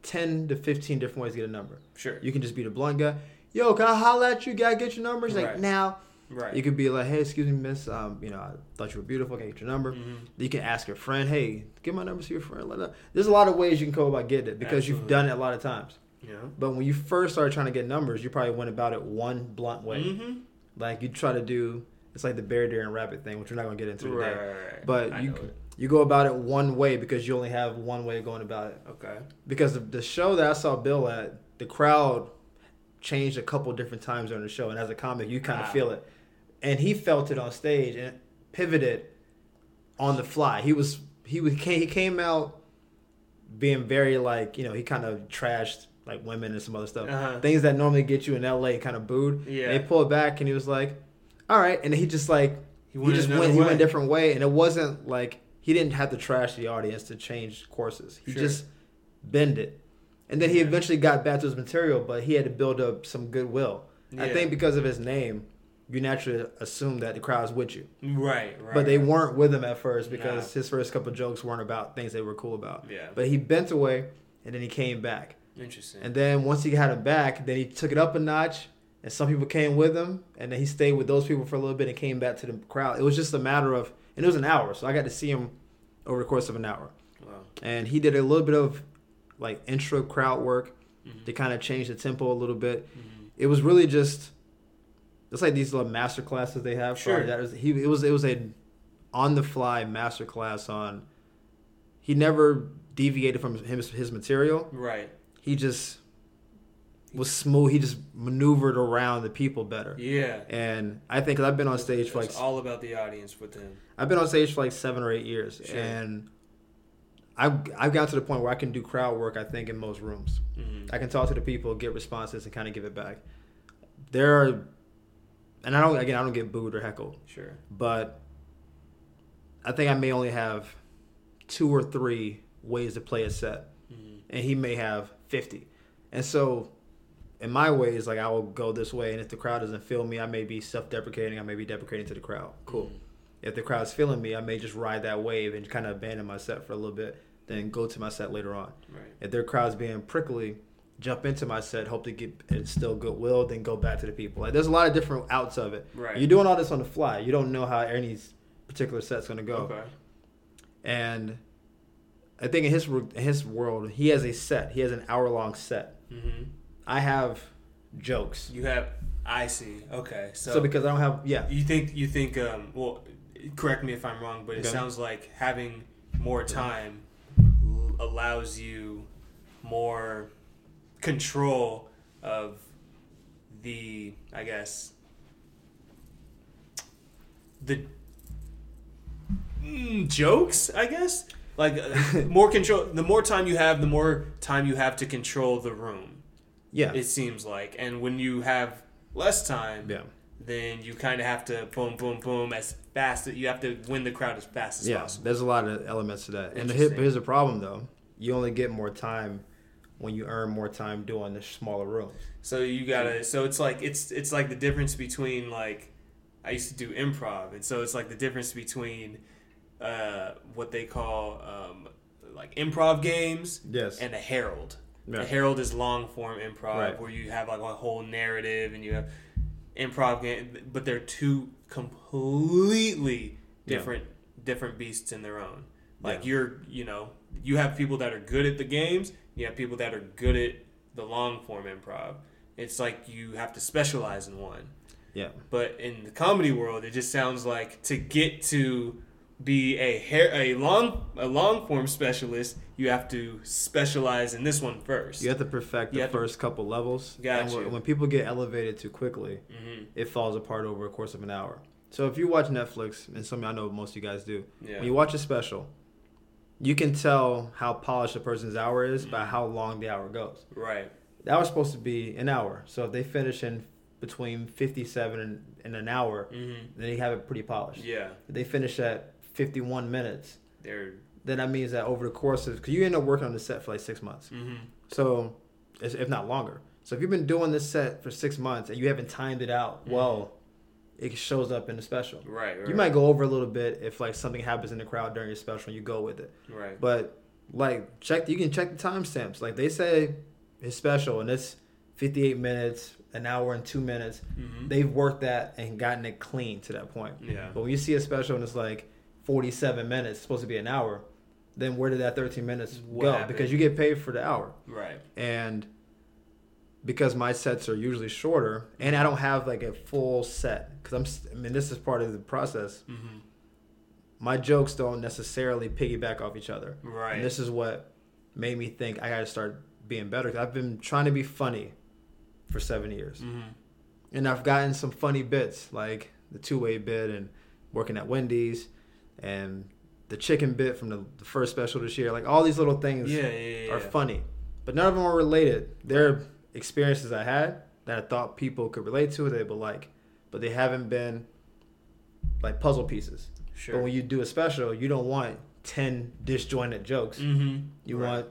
ten to fifteen different ways to get a number. Sure. You can just be the blunt guy. Yo, can I holla at you? Can I get your number? He's right. like, now. Right. You could be like, hey, excuse me, miss. Um, you know, I thought you were beautiful. Can I get your number? Mm-hmm. You can ask your friend, hey, give my number to your friend. Let There's a lot of ways you can go about getting it because Absolutely. you've done it a lot of times. Yeah. But when you first started trying to get numbers, you probably went about it one blunt way. Mm-hmm. Like, you try to do... It's like the bear, deer, and rabbit thing, which we're not going to get into today. Right, right, right. But I you you go about it one way because you only have one way of going about it. Okay. Because the, the show that I saw Bill at, the crowd changed a couple different times during the show. And as a comic, you kind of wow. feel it. And he felt it on stage and pivoted on the fly. He was he was he came out being very like, you know, he kind of trashed like women and some other stuff. Uh-huh. Things that normally get you in L A kind of booed. Yeah. And they pulled back and he was like... All right, and he just like he, went he just went he way. went a different way, and it wasn't like he didn't have to trash the audience to change courses. He sure. just bend it, and then he eventually got back to his material, but he had to build up some goodwill. Yeah. I think because of his name, you naturally assume that the crowd's with you, right? Right. But they right. weren't with him at first because nah. his first couple of jokes weren't about things they were cool about. Yeah. But he bent away, and then he came back. Interesting. And then once he had him back, then he took it up a notch. And some people came with him, and then he stayed with those people for a little bit and came back to the crowd. It was just a matter of, and it was an hour, so I got to see him over the course of an hour. Wow. And he did a little bit of, like, intro crowd work mm-hmm. to kind of change the tempo a little bit. Mm-hmm. It was really just, it's like these little master classes they have. Sure. That was, he, it was it was a on-the-fly master class on, he never deviated from his, his material. Right. He just... was smooth. He just maneuvered around the people better. Yeah. And I think, because I've been on stage for like... It's all about the audience with him. I've been on stage for like seven or eight years. Sure. And I've, I've got to the point where I can do crowd work, I think, in most rooms. Mm-hmm. I can talk to the people, get responses, and kind of give it back. There are... And I don't... Again, I don't get booed or heckled. Sure. But I think I may only have two or three ways to play a set. Mm-hmm. And he may have fifty. And so... in my ways, like I will go this way, and if the crowd doesn't feel me, I may be self-deprecating, I may be deprecating to the crowd. Cool. If the crowd's feeling me, I may just ride that wave and kind of abandon my set for a little bit, then go to my set later on. Right. If their crowd's being prickly, jump into my set, hope to get it's still goodwill, then go back to the people. Like, there's a lot of different outs of it. Right. You're doing all this on the fly. You don't know how any particular set's going to go. Okay. And I think in his in his world, he has a set. He has an hour-long set. Mm-hmm. I have jokes. You have... I see. Okay. So, so because I don't have... Yeah. You think... You think um, well, correct me if I'm wrong, but it okay. sounds like having more time allows you more control of the, I guess, the mm, jokes, I guess? Like, uh, more control. The more time you have, the more time you have to control the room. Yeah. It seems like. And when you have less time, yeah. then you kind of have to boom, boom, boom as fast as you have to win the crowd as fast as yeah, possible. There's a lot of elements to that. And here's, here's the problem, though. You only get more time when you earn more time doing the smaller rooms. So you gotta. So it's like it's it's like the difference between like I used to do improv, and so it's like the difference between. Uh, what they call um, like improv games yes. and a herald. Yeah. A herald is long form improv right. where you have like a whole narrative and you have improv game, but they're two completely different yeah. different beasts in their own. Like yeah. you're you know you have people that are good at the games, you have people that are good at the long form improv. It's like you have to specialize in one. Yeah. But in the comedy world, it just sounds like to get to be a hair a long a long form specialist, you have to specialize in this one first. You have to perfect the first to, couple levels. Gotcha. And when people get elevated too quickly, mm-hmm. it falls apart over a course of an hour. So if you watch Netflix, and some I know most of you guys do, yeah. when you watch a special, you can tell how polished a person's hour is mm-hmm. by how long the hour goes. Right. The hour's supposed to be an hour. So if they finish in between fifty-seven and, and an hour, mm-hmm. then they have it pretty polished. Yeah. If they finish at fifty-one minutes. They're... Then that means that over the course of... Because you end up working on this set for like six months. Mm-hmm. So, if not longer. So if you've been doing this set for six months and you haven't timed it out mm-hmm. well, it shows up in the special. Right, right. You might go over a little bit if like something happens in the crowd during your special and you go with it. Right. But like check, you can check the timestamps. Like they say his special and it's fifty-eight minutes, an hour and two minutes. Mm-hmm. They've worked that and gotten it clean to that point. Yeah. But when you see a special and it's like forty-seven minutes, supposed to be an hour, then where did that thirteen minutes what go? Happened? Because you get paid for the hour. Right. And because my sets are usually shorter, and I don't have like a full set, because I'm, I mean, this is part of the process. Mm-hmm. My jokes don't necessarily piggyback off each other. Right. And this is what made me think I got to start being better. Cause I've been trying to be funny for seven years. Mm-hmm. And I've gotten some funny bits, like the two-way bit and working at Wendy's. And the chicken bit from the, the first special this year, like all these little things yeah, yeah, yeah, are yeah. funny, but none of them are related. They're experiences I had that I thought people could relate to, they would like, but they haven't been like puzzle pieces. Sure. But when you do a special, you don't want ten disjointed jokes. Mm-hmm. You right. want,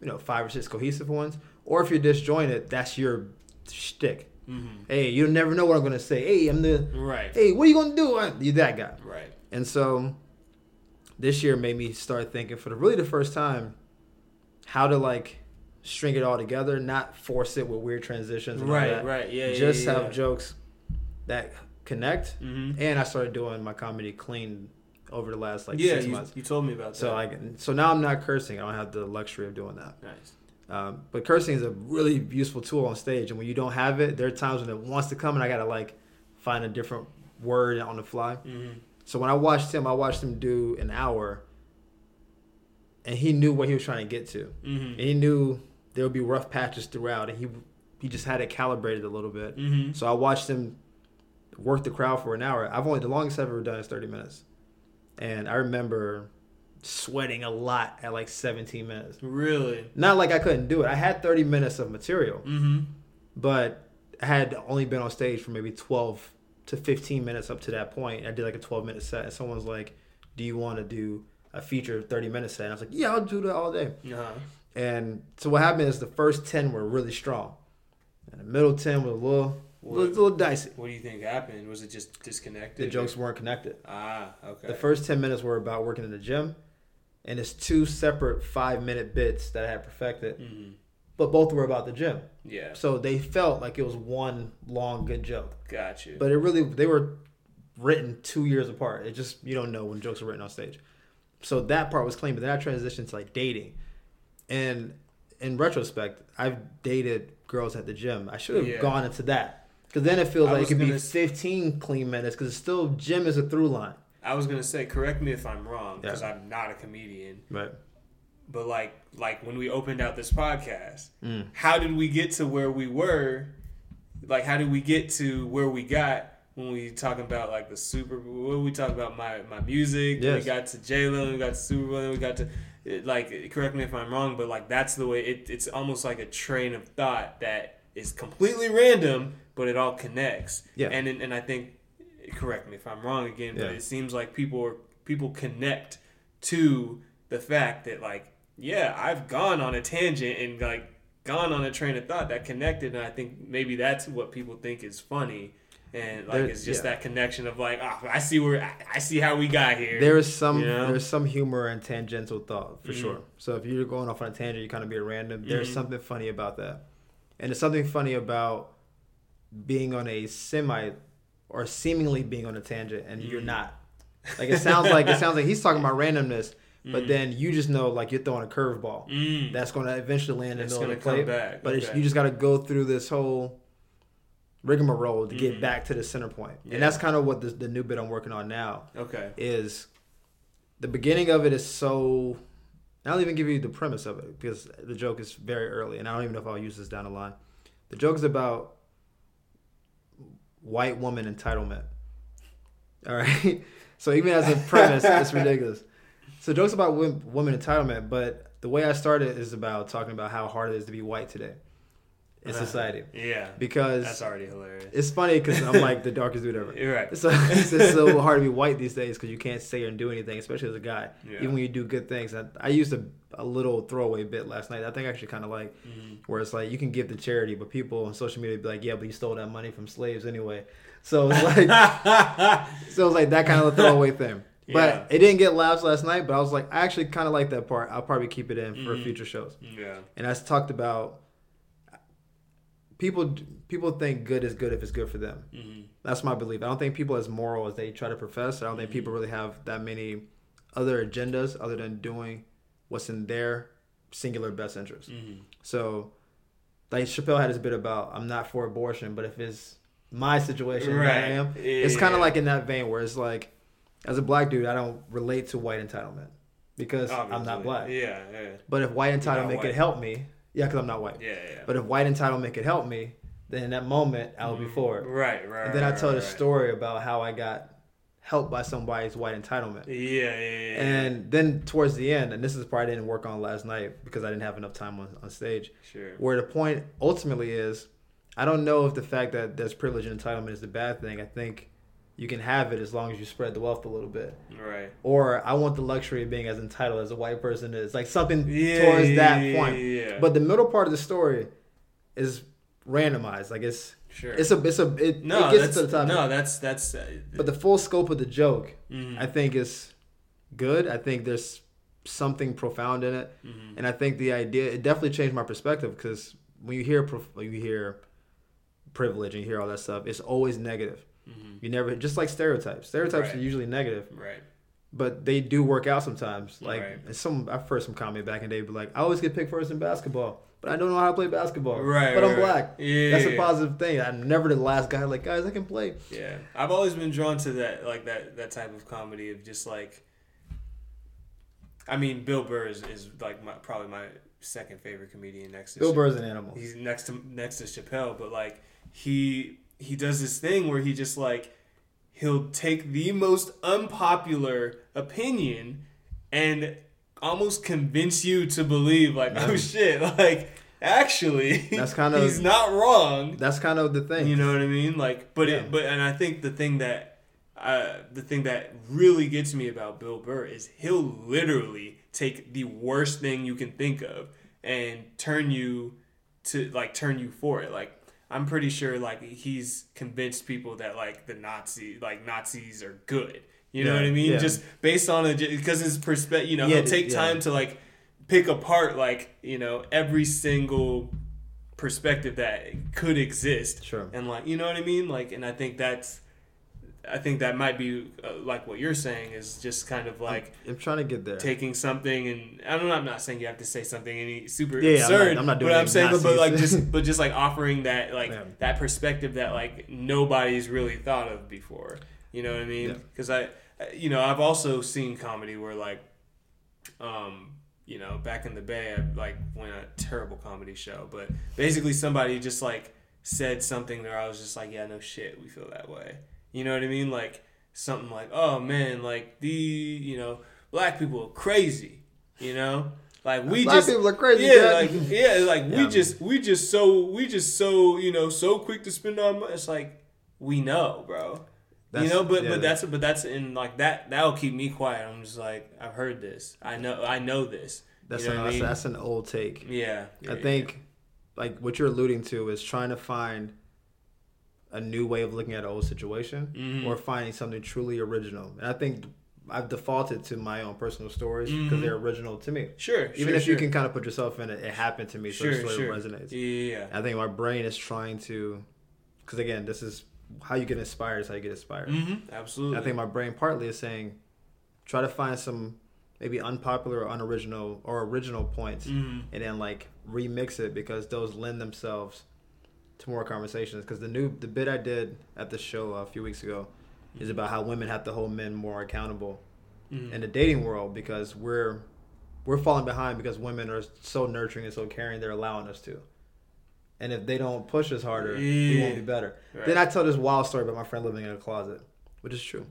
you know, five or six cohesive ones. Or if you're disjointed, that's your shtick. Mm-hmm. Hey, you never know what I'm gonna say. Hey, I'm the right. Hey, what are you gonna do? I'm, you're that guy. Right. And so. This year made me start thinking for the, really the first time how to like string it all together, not force it with weird transitions. And right, all that. right, yeah, Just yeah, yeah, have yeah. jokes that connect. Mm-hmm. And I started doing my comedy clean over the last like yeah, six you, months. Yeah, you told me about so that. I, so now I'm not cursing. I don't have the luxury of doing that. Nice. Um, but cursing is a really useful tool on stage. And when you don't have it, there are times when it wants to come and I got to like find a different word on the fly. Mm-hmm. So when I watched him, I watched him do an hour, and he knew what he was trying to get to. Mm-hmm. And he knew there would be rough patches throughout, and he he just had it calibrated a little bit. Mm-hmm. So I watched him work the crowd for an hour. I've only, the longest I've ever done is thirty minutes. And I remember sweating a lot at like seventeen minutes. Really? Not like I couldn't do it. I had thirty minutes of material, mm-hmm. but I had only been on stage for maybe twelve to fifteen minutes up to that point. I did like a twelve minute set and someone's like, do you want to do a feature thirty minute set? And I was like, yeah, I'll do that all day. Uh-huh. And so what happened is the first ten were really strong. and a Middleton with a little, what, little, little dicey. What do you think happened? Was it just disconnected? The jokes weren't connected. Ah, okay. The first ten minutes were about working in the gym, and it's two separate five-minute bits that I had perfected, mm-hmm. but both were about the gym. Yeah. So they felt like it was one long good joke. Got you. But it really, they were written two years apart. It just, you don't know when jokes are written on stage. So that part was clean, but then I transitioned to like dating. And in retrospect, I've dated girls at the gym. I should have yeah. gone into that. Because then it feels I like it could gonna... be fifteen clean minutes because it's still gym is a through line. I was going to say, correct me if I'm wrong because yeah. I'm not a comedian. Right. But like like when we opened out this podcast, mm. how did we get to where we were? Like how did we get to where we got when we talking about like the Super Bowl? We talking about my, my music. Yes. We got to J-Lo. We got to Super Bowl. We got to... Like, correct me if I'm wrong, but like that's the way it, it's almost like a train of thought that is completely random, but it all connects. Yeah. And and I think, correct me if I'm wrong again, but yeah. it seems like people are, people connect to the fact that like, yeah, I've gone on a tangent and like gone on a train of thought that connected, and I think maybe that's what people think is funny. And like there, it's just yeah. that connection of like, oh, I see where I, I see how we got here. There is some you know? there's some humor and tangential thought for mm-hmm. sure. So if you're going off on a tangent, you kind of be a random. Mm-hmm. There's something funny about that, and there's something funny about being on a semi or seemingly being on a tangent and mm-hmm. you're not. Like it sounds like it sounds like he's talking about randomness, but mm-hmm. then you just know like you're throwing a curveball mm-hmm. that's going to eventually land in the middle of the plate. Back. But okay. it's, you just got to go through this whole rigmarole to get mm-hmm. back to the center point. Yeah. And that's kind of what this, the new bit I'm working on now okay. is the beginning of it is so... I don't even give you the premise of it because the joke is very early and I don't even know if I'll use this down the line. The joke is about white woman entitlement. All right? So even as a premise, it's ridiculous. So the joke's about women entitlement, but the way I started is about talking about how hard it is to be white today. In society. Yeah. Because... That's already hilarious. It's funny because I'm like the darkest dude ever. You're right. So it's just so hard to be white these days because you can't say or do anything, especially as a guy. Yeah. Even when you do good things. I, I used a, a little throwaway bit last night. I think I actually kind of like mm-hmm. where it's like you can give to charity, but people on social media be like, yeah, but you stole that money from slaves anyway. So it's like... so it's like that kind of throwaway thing. But yeah. it didn't get laughs last night, but I was like, I actually kind of like that part. I'll probably keep it in mm-hmm. for future shows. Yeah. And I talked about... People people think good is good if it's good for them. Mm-hmm. That's my belief. I don't think people are as moral as they try to profess. I don't mm-hmm. think people really have that many other agendas other than doing what's in their singular best interest. Mm-hmm. So, like Chappelle had his bit about, I'm not for abortion, but if it's my situation, right. I am. Yeah. It's kind of like in that vein where it's like, as a black dude, I don't relate to white entitlement because obviously. I'm not black. Yeah, yeah. But if white entitlement could help me, yeah, because I'm not white. Yeah, yeah. But if white entitlement could help me, then in that moment, I would be for it. Right, right. And then I tell right, the right. story about how I got helped by somebody's white entitlement. Yeah, yeah, yeah. And then towards the end, and this is the part I didn't work on last night because I didn't have enough time on, on stage. Sure. Where the point ultimately is, I don't know if the fact that there's privilege and entitlement is the bad thing. I think you can have it as long as you spread the wealth a little bit. Right. Or I want the luxury of being as entitled as a white person is. Like something yeah, towards yeah, that yeah, point. Yeah. But the middle part of the story is randomized. Like it's sure. it's a it's a it, no, it gets to the top. No, that's that's uh, but the full scope of the joke mm-hmm. I think is good. I think there's something profound in it. Mm-hmm. And I think the idea it definitely changed my perspective because when you hear when you hear privilege and you hear all that stuff, it's always negative. Mm-hmm. You never just like stereotypes. Stereotypes right. are usually negative, right? But they do work out sometimes. Like right. some, I've heard some comedy back in the day, but like I always get picked first in basketball, but I don't know how to play basketball. Right, but I'm right. black. Yeah, that's a positive thing. I'm never the last guy. Like guys, I can play. Yeah, I've always been drawn to that, like that that type of comedy of just like. I mean, Bill Burr is, is like my, probably my second favorite comedian next to Bill Burr's an animal. He's next to next to Chappelle, but like he. He does this thing where he just like he'll take the most unpopular opinion and almost convince you to believe like mm. oh shit like actually that's kind of he's not wrong. That's kind of the thing. You know what I mean? Like but yeah. it, but and I think the thing that uh, the thing that really gets me about Bill Burr is he'll literally take the worst thing you can think of and turn you to like turn you for it. Like I'm pretty sure like he's convinced people that like the Nazi like Nazis are good. You know yeah, what I mean? Yeah. Just based on it, because his perspective, you know, yeah, he'll take yeah. time to like pick apart like, you know, every single perspective that could exist. Sure. And like, you know what I mean? Like, and I think that's, I think that might be uh, like what you're saying is just kind of like I'm, I'm trying to get there. Taking something and I don't know, I'm not saying you have to say something any super yeah, absurd. I'm not, I'm not doing but I'm saying but, but like just but just like offering that like yeah. that perspective that like nobody's really thought of before. You know what I mean? Because yeah. I you know, I've also seen comedy where like um you know, back in the Bay I like went on a terrible comedy show, but basically somebody just like said something there I was just like, yeah, no shit, we feel that way. You know what I mean? Like, something like, oh, man, like, the, you know, black people are crazy, you know? Like, we black just... Black people are crazy, yeah. Like, yeah, like, yeah, we just, we just so, we just so, you know, so quick to spend our money. It's like, we know, bro. That's, you know, but, yeah, but that's, but that's in, like, that, that'll keep me quiet. I'm just like, I've heard this. I know, I know this. That's, you know an, I mean? That's an old take. Yeah. I yeah, think, yeah. like, what you're alluding to is trying to find a new way of looking at an old situation mm-hmm. or finding something truly original. And I think I've defaulted to my own personal stories because mm-hmm. they're original to me. Sure. Even sure, if sure. you can kind of put yourself in it, it happened to me. So sure, the story sure. resonates. Yeah. I think my brain is trying to, because again, this is how you get inspired is how you get inspired. Mm-hmm. Absolutely. I think my brain partly is saying, try to find some maybe unpopular or unoriginal or original points mm-hmm. and then like remix it because those lend themselves to more conversations, because the new the bit I did at the show a few weeks ago is about how women have to hold men more accountable mm-hmm. in the dating world because we're we're falling behind because women are so nurturing and so caring they're allowing us to, and if they don't push us harder yeah. we won't be better. Right. Then I tell this wild story about my friend living in a closet, which is true.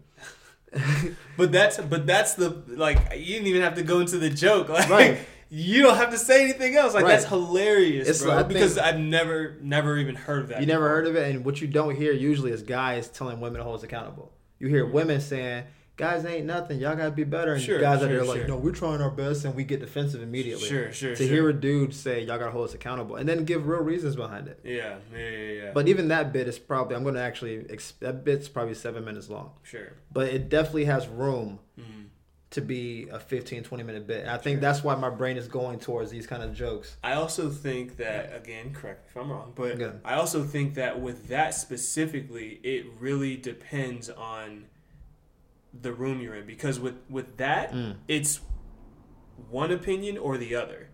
but that's but that's the like you didn't even have to go into the joke like. Right. You don't have to say anything else. Like, right. That's hilarious, it's, bro. I because I've never, never even heard of that. You before. Never heard of it, and what you don't hear usually is guys telling women to hold us accountable. You hear mm-hmm. women saying, guys ain't nothing. Y'all got to be better. And sure, guys sure, out there are sure. like, no, we're trying our best, and we get defensive immediately. Sure, sure, To sure. hear a dude say, y'all got to hold us accountable, and then give real reasons behind it. Yeah, yeah, yeah, yeah. But even that bit is probably, I'm going to actually, that bit's probably seven minutes long. Sure. But it definitely has room. Mm-hmm. to be a fifteen, twenty minute bit. And I think sure. that's why my brain is going towards these kind of jokes. I also think that, again, correct me if I'm wrong, but yeah. I also think that with that specifically, it really depends on the room you're in. Because with, with that, mm. it's one opinion or the other.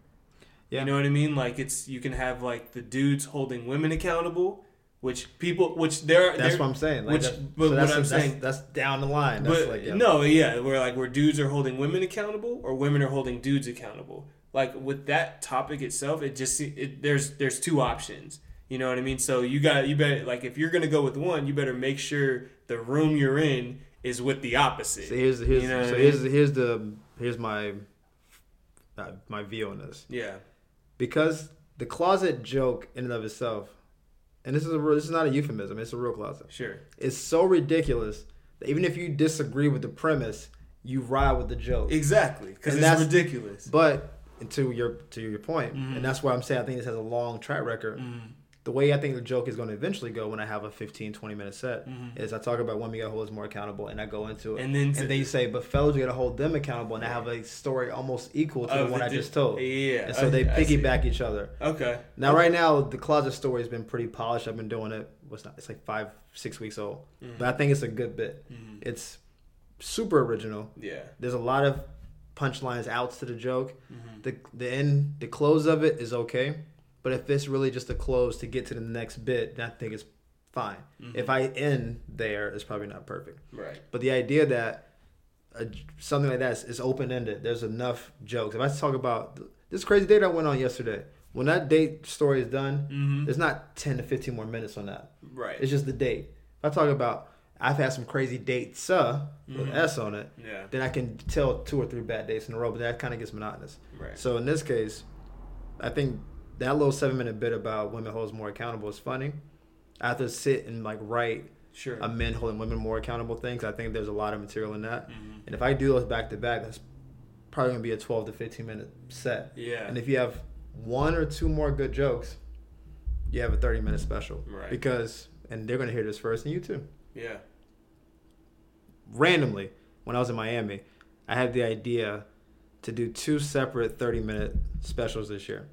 Yeah. You know what I mean? Like, it's you can have, like, the dudes holding women accountable, which people, which there, that's what I'm saying. Like, which, that's, but so that's, what I'm that's, saying, that's down the line. That's but, like, yeah. No, yeah, where like where dudes are holding women accountable, or women are holding dudes accountable. Like with that topic itself, it just it, there's there's two options. You know what I mean? So you got you better like if you're gonna go with one, you better make sure the room you're in is with the opposite. So here's here's you know so I mean? here's here's the here's my uh, my view on this. Yeah, because the closet joke in and of itself. And this is a real, this is not a euphemism. It's a real closet. Sure. It's so ridiculous that even if you disagree with the premise, you ride with the joke. Exactly, because it's that's, ridiculous. But and to your to your point, mm-hmm. and that's why I'm saying I think this has a long track record. Mm-hmm. The way I think the joke is going to eventually go when I have a fifteen, twenty minute set mm-hmm. is I talk about women you got to hold us more accountable, and I go into it, and then to, and then you say, but fellas, you got to hold them accountable, and right. I have a story almost equal to oh, the one the, I just told. Yeah, and so I, they piggyback each other. Okay. Now, okay. right now, the closet story has been pretty polished. I've been doing it. What's not? It's like five, six weeks old, mm-hmm. but I think it's a good bit. Mm-hmm. It's super original. Yeah. There's a lot of punchlines, outs to the joke. Mm-hmm. The the end, the close of it is okay. But if it's really just a close to get to the next bit, then I think it's fine. Mm-hmm. If I end there, it's probably not perfect. Right. But the idea that a, something like that is, is open-ended. There's enough jokes. If I talk about this crazy date I went on yesterday, when that date story is done, mm-hmm. there's not ten to fifteen more minutes on that. Right. It's just the date. If I talk about I've had some crazy dates uh, with mm-hmm. S on it, yeah. then I can tell two or three bad dates in a row, but that kind of gets monotonous. Right. So in this case, I think that little seven minute bit about women holds more accountable is funny. I have to sit and like write sure. a men holding women more accountable thing. I think there's a lot of material in that. Mm-hmm. And if I do those back to back, that's probably gonna be a twelve to fifteen minute set. Yeah. And if you have one or two more good jokes, you have a thirty minute special. Right. Because, and they're going to hear this first, and you too. Yeah. Randomly, when I was in Miami, I had the idea to do two separate thirty minute specials this year.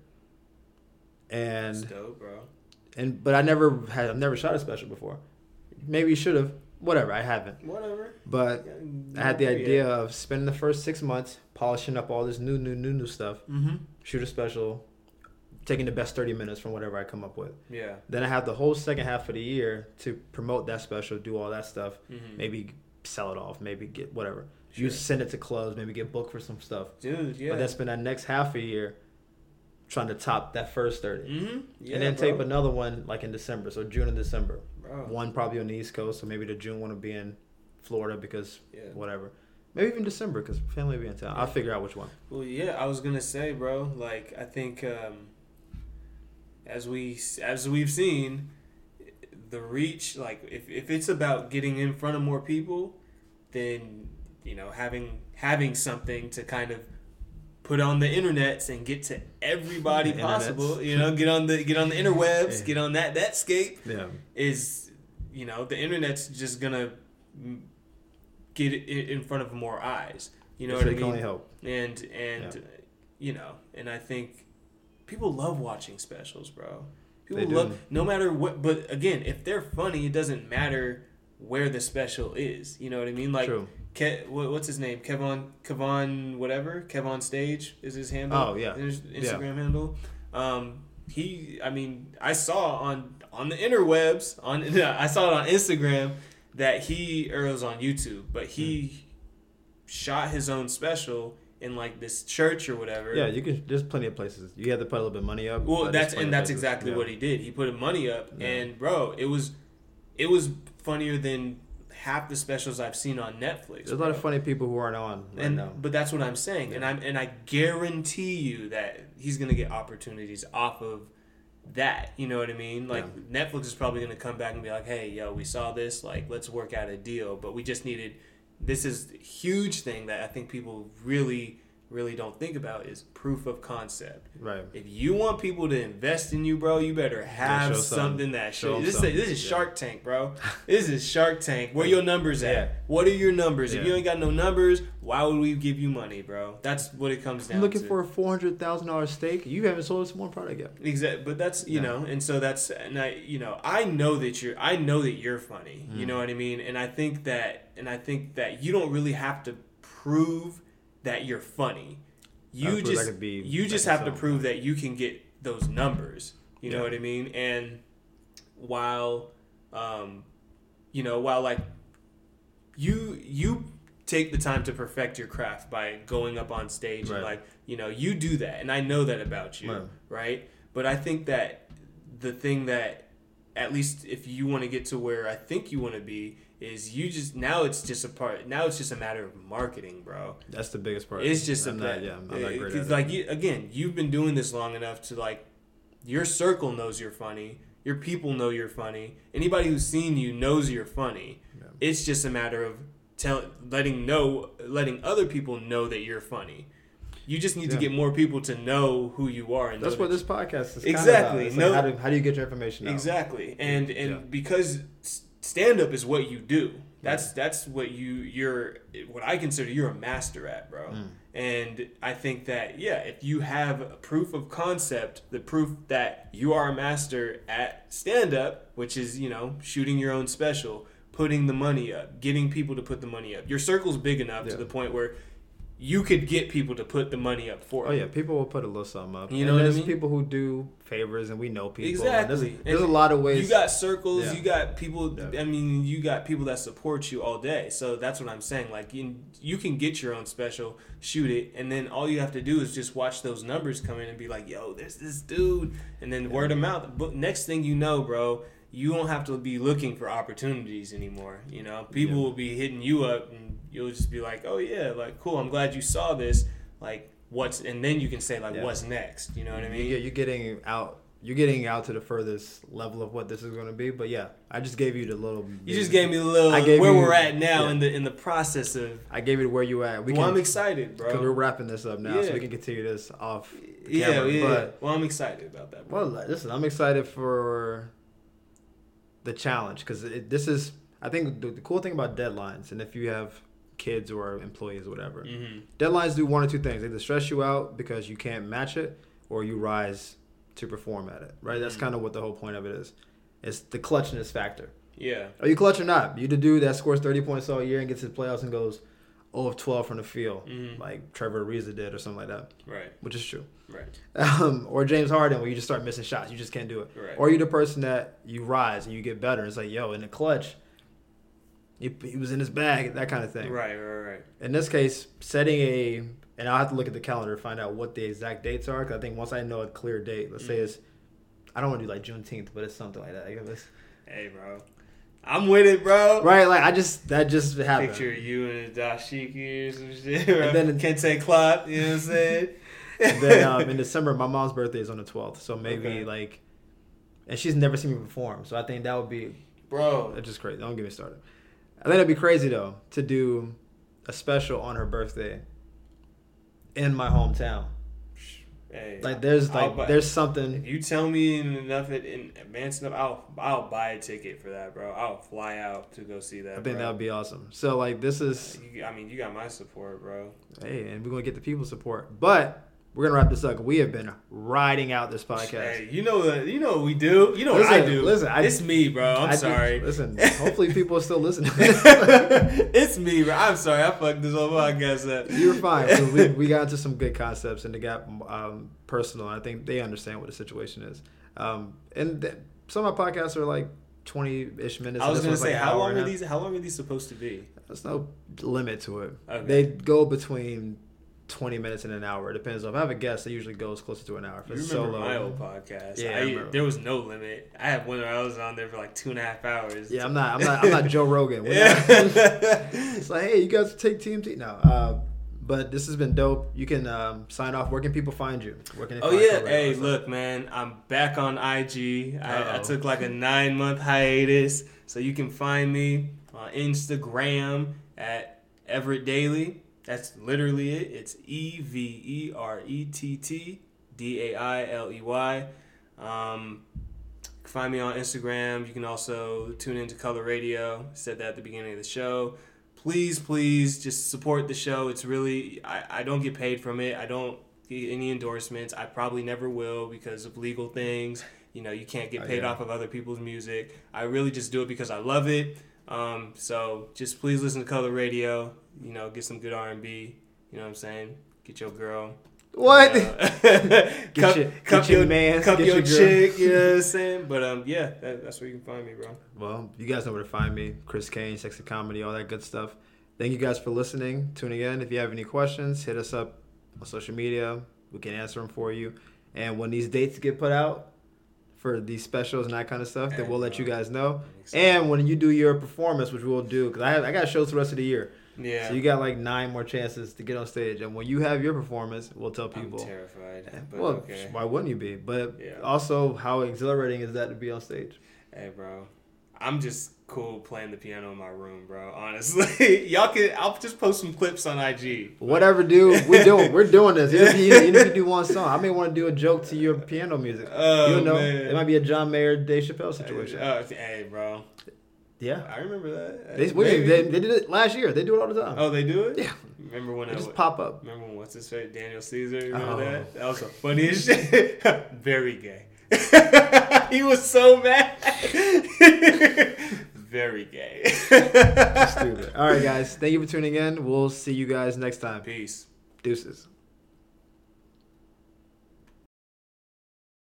And that's dope, bro. And but I never had I've never shot a special before. Maybe you should have. Whatever, I haven't. Whatever. But yeah, I had the idea of spending the first six months polishing up all this new, new, new, new stuff. Mm-hmm. Shoot a special, taking the best thirty minutes from whatever I come up with. Yeah. Then I have the whole second half of the year to promote that special, do all that stuff, mm-hmm. maybe sell it off, maybe get whatever. Sure. You send it to clubs, maybe get booked for some stuff. Dude, yeah. But then spend that next half of the year trying to top that first thirty. Mm-hmm. Yeah, and then bro. tape another one like in December, so June and December. Bro. One probably on the East Coast, so maybe the June one will be in Florida because yeah. whatever. Maybe even December because family will be in town. Yeah. I'll figure out which one. Well, yeah, I was going to say, bro, like I think um, as, we, as we've seen, the reach, like if, if it's about getting in front of more people, then, you know, having having something to kind of put on the internets and get to everybody the possible. Internets. You know, get on the get on the interwebs, yeah. get on that that scape. Yeah. Is, you know, the internet's just gonna get it in front of more eyes. You know what I mean? It can only help. And and yeah. you know, and I think people love watching specials, bro. People love no matter what. But again, if they're funny, it doesn't matter where the special is. You know what I mean? Like. True. Ke- what's his name? Kevon, Kevon, whatever. Kevon Stage is his handle. Oh yeah, his Instagram yeah. handle. Um, he, I mean, I saw on on the interwebs on I saw it on Instagram that he or it was on YouTube, but he mm. shot his own special in like this church or whatever. Yeah, you can. There's plenty of places. You have to put a little bit of money up. Well, that's and that's places. exactly yeah. what he did. He put money up, yeah. and bro, it was it was funnier than half the specials I've seen on Netflix. There's bro. a lot of funny people who aren't on right and, now. But that's what I'm saying. Yeah. And I'm and I guarantee you that he's going to get opportunities off of that. You know what I mean? Like, yeah. Netflix is probably going to come back and be like, hey, yo, we saw this. Like, let's work out a deal. But we just needed... This is a huge thing that I think people really, really don't think about is proof of concept. Right. If you want people to invest in you, bro, you better have yeah, something. something that shows. This, this is yeah. Shark Tank, bro. This is Shark Tank. Where your numbers at? Yeah. What are your numbers? Yeah. If you ain't got no numbers, why would we give you money, bro? That's what it comes down to. You're looking for a four hundred thousand dollars steak. You haven't sold us one product yet. Exactly. But that's, you no. know, and so that's, and I, you know, I know that you're, I know that you're funny. Mm. You know what I mean? And I think that, and I think that you don't really have to prove that you're funny. You just be, you just have to prove that you can get those numbers. You yeah. know what I mean? And while um you know, while like you you take the time to perfect your craft by going up on stage right. and like, you know, you do that and I know that about you, right. right? But I think that the thing that at least if you want to get to where I think you want to be is you just now it's just a part now it's just a matter of marketing, bro. That's the biggest part. It's just I'm a not, yeah, I'm not great at like it. You, again, you've been doing this long enough to like your circle knows you're funny, your people know you're funny, anybody who's seen you knows you're funny. Yeah. It's just a matter of telling, letting know, letting other people know that you're funny. You just need yeah. to get more people to know who you are. And that's what this podcast is exactly. kind of about. Like no, how, do, how do you get your information out? Exactly. And and yeah. because stand-up is what you do. That's yeah. that's what you, you're, what I consider you're a master at, bro. Mm. And I think that, yeah, if you have a proof of concept, the proof that you are a master at stand-up, which is, you know, shooting your own special, putting the money up, getting people to put the money up. Your circle's big enough yeah. to the point where you could get people to put the money up for it. Oh, yeah. People will put a little something up. You know and what I mean? There's people who do favors, and we know people. Exactly. There's, there's a lot of ways. You got circles. Yeah. You got people. Yeah. I mean, you got people that support you all day. So that's what I'm saying. Like, you, you can get your own special, shoot it, and then all you have to do is just watch those numbers come in and be like, yo, there's this dude. And then yeah. word of mouth. But next thing you know, bro, you won't have to be looking for opportunities anymore. You know, people yeah. will be hitting you up and you'll just be like, oh, yeah, like, cool, I'm glad you saw this. Like, what's, and then you can say, like, yeah. what's next? You know what I mean? Yeah, you're getting out you're getting out to the furthest level of what this is going to be. But yeah, I just gave you the little. You bit. Just gave me a little I gave where you, we're at now yeah. in the in the process of. I gave you where you at. We well, can, I'm excited, bro. Because we're wrapping this up now, yeah. so we can continue this off. The yeah, camera. yeah. But, well, I'm excited about that. Bro. Well, listen, I'm excited for the challenge because this is. I think the, the cool thing about deadlines, and if you have kids or employees or whatever, mm-hmm. deadlines do one or two things. They either stress you out because you can't match it, or you rise to perform at it, right? That's mm-hmm. kind of what the whole point of it is. It's the clutchness factor. Yeah. Are you clutch or not? You the dude that scores thirty points all year and gets his playoffs and goes oh of twelve from the field, mm-hmm. like Trevor Ariza did or something like that. Right. Which is true. Right. Um, or James Harden, where you just start missing shots. You just can't do it. Right. Or you're the person that you rise and you get better. It's like, yo, in the clutch, He, he was in his bag, that kind of thing. Right, right, right. In this case, setting a, and I'll have to look at the calendar to find out what the exact dates are, because I think once I know a clear date, let's mm. say it's, I don't want to do like Juneteenth, but it's something like that. I guess. Hey, bro. I'm with it, bro. Right, like I just, that just happened. Picture you in a dashiki or some shit, bro. And then Kente cloth, you know what I'm saying? And then um, in December, my mom's birthday is on the twelfth, so maybe okay. like, and she's never seen me perform, so I think that would be, bro. That's just crazy. Don't get me started. I think that'd be crazy, though, to do a special on her birthday in my hometown. Hey, like, there's like buy, there's something. If you tell me enough in advance enough, I'll, I'll buy a ticket for that, bro. I'll fly out to go see that, I think that would be awesome. So, like, this is. You, I mean, you got my support, bro. Hey, and we're going to get the people's support. But we're going to wrap this up. We have been riding out this podcast. Hey, you know what you know we do. You know listen, what I do. Listen, I, it's me, bro. I'm I sorry. Do, listen, hopefully people are still listening. It's me, bro. I'm sorry. I fucked this whole podcast up. You're fine. We, we got into some good concepts, and they got um, personal. I think they understand what the situation is. Um, and th- some of my podcasts are like twenty-ish minutes. I was going to say, like how long are these? How long are these supposed to be? There's no limit to it. Okay. They go between twenty minutes and an hour. It depends on if I have a guest. It usually goes closer to an hour. If it's you remember solo, my old podcast? Yeah, I, I there was no limit. I had one where I was on there for like two and a half hours. Yeah, I'm not. I'm not. I'm not Joe Rogan. Yeah. It's like, hey, you guys take T M T now. Uh, but this has been dope. You can um, sign off. Where can people find you? Where can they oh find yeah. Hey, look, man. I'm back on I G. I, I took like a nine month hiatus, so you can find me on Instagram at Everett Daily. That's literally it. It's E V E R E T T D A I L E Y. Um, you can find me on Instagram. You can also tune into Color Radio. I said that at the beginning of the show. Please, please just support the show. It's really, I, I don't get paid from it. I don't get any endorsements. I probably never will because of legal things. You know, you can't get paid oh, yeah. off of other people's music. I really just do it because I love it. Um, so just please listen to Color Radio, you know, get some good R and B, you know what I'm saying? Get your girl. What? You know. get cup, your, cup get your, your man, cup get your, your chick, you know what I'm saying? But, um, yeah, that, that's where you can find me, bro. Well, you guys know where to find me. Chris Kane, Sexy Comedy, all that good stuff. Thank you guys for listening, tuning in. If you have any questions, hit us up on social media. We can answer them for you. And when these dates get put out, for these specials and that kind of stuff, that we'll let you guys know. And when you do your performance, which we'll do, because I have, I got shows the rest of the year. Yeah. So you got like nine more chances to get on stage. And when you have your performance, we'll tell people. I'm terrified. But well, okay. Why wouldn't you be? But yeah. Also, how exhilarating is that to be on stage? Hey, bro. I'm just cool playing the piano in my room, bro. Honestly, y'all can. I'll just post some clips on I G. But. Whatever, dude. We're doing. We're doing this. Even if, you, even if you do one song, I may want to do a joke to your piano music. Oh, you know, man. It might be a John Mayer, Dave Chappelle situation. Hey, oh, hey bro. Yeah, I remember that. They, we, they they did it last year. They do it all the time. Oh, they do it. Yeah. Remember when they I just went, pop up? Remember when what's his face? Daniel Caesar. Remember oh. that? That was the funniest shit. Very gay. He was so mad. Very gay. Stupid. All right, guys. Thank you for tuning in. We'll see you guys next time. Peace. Deuces.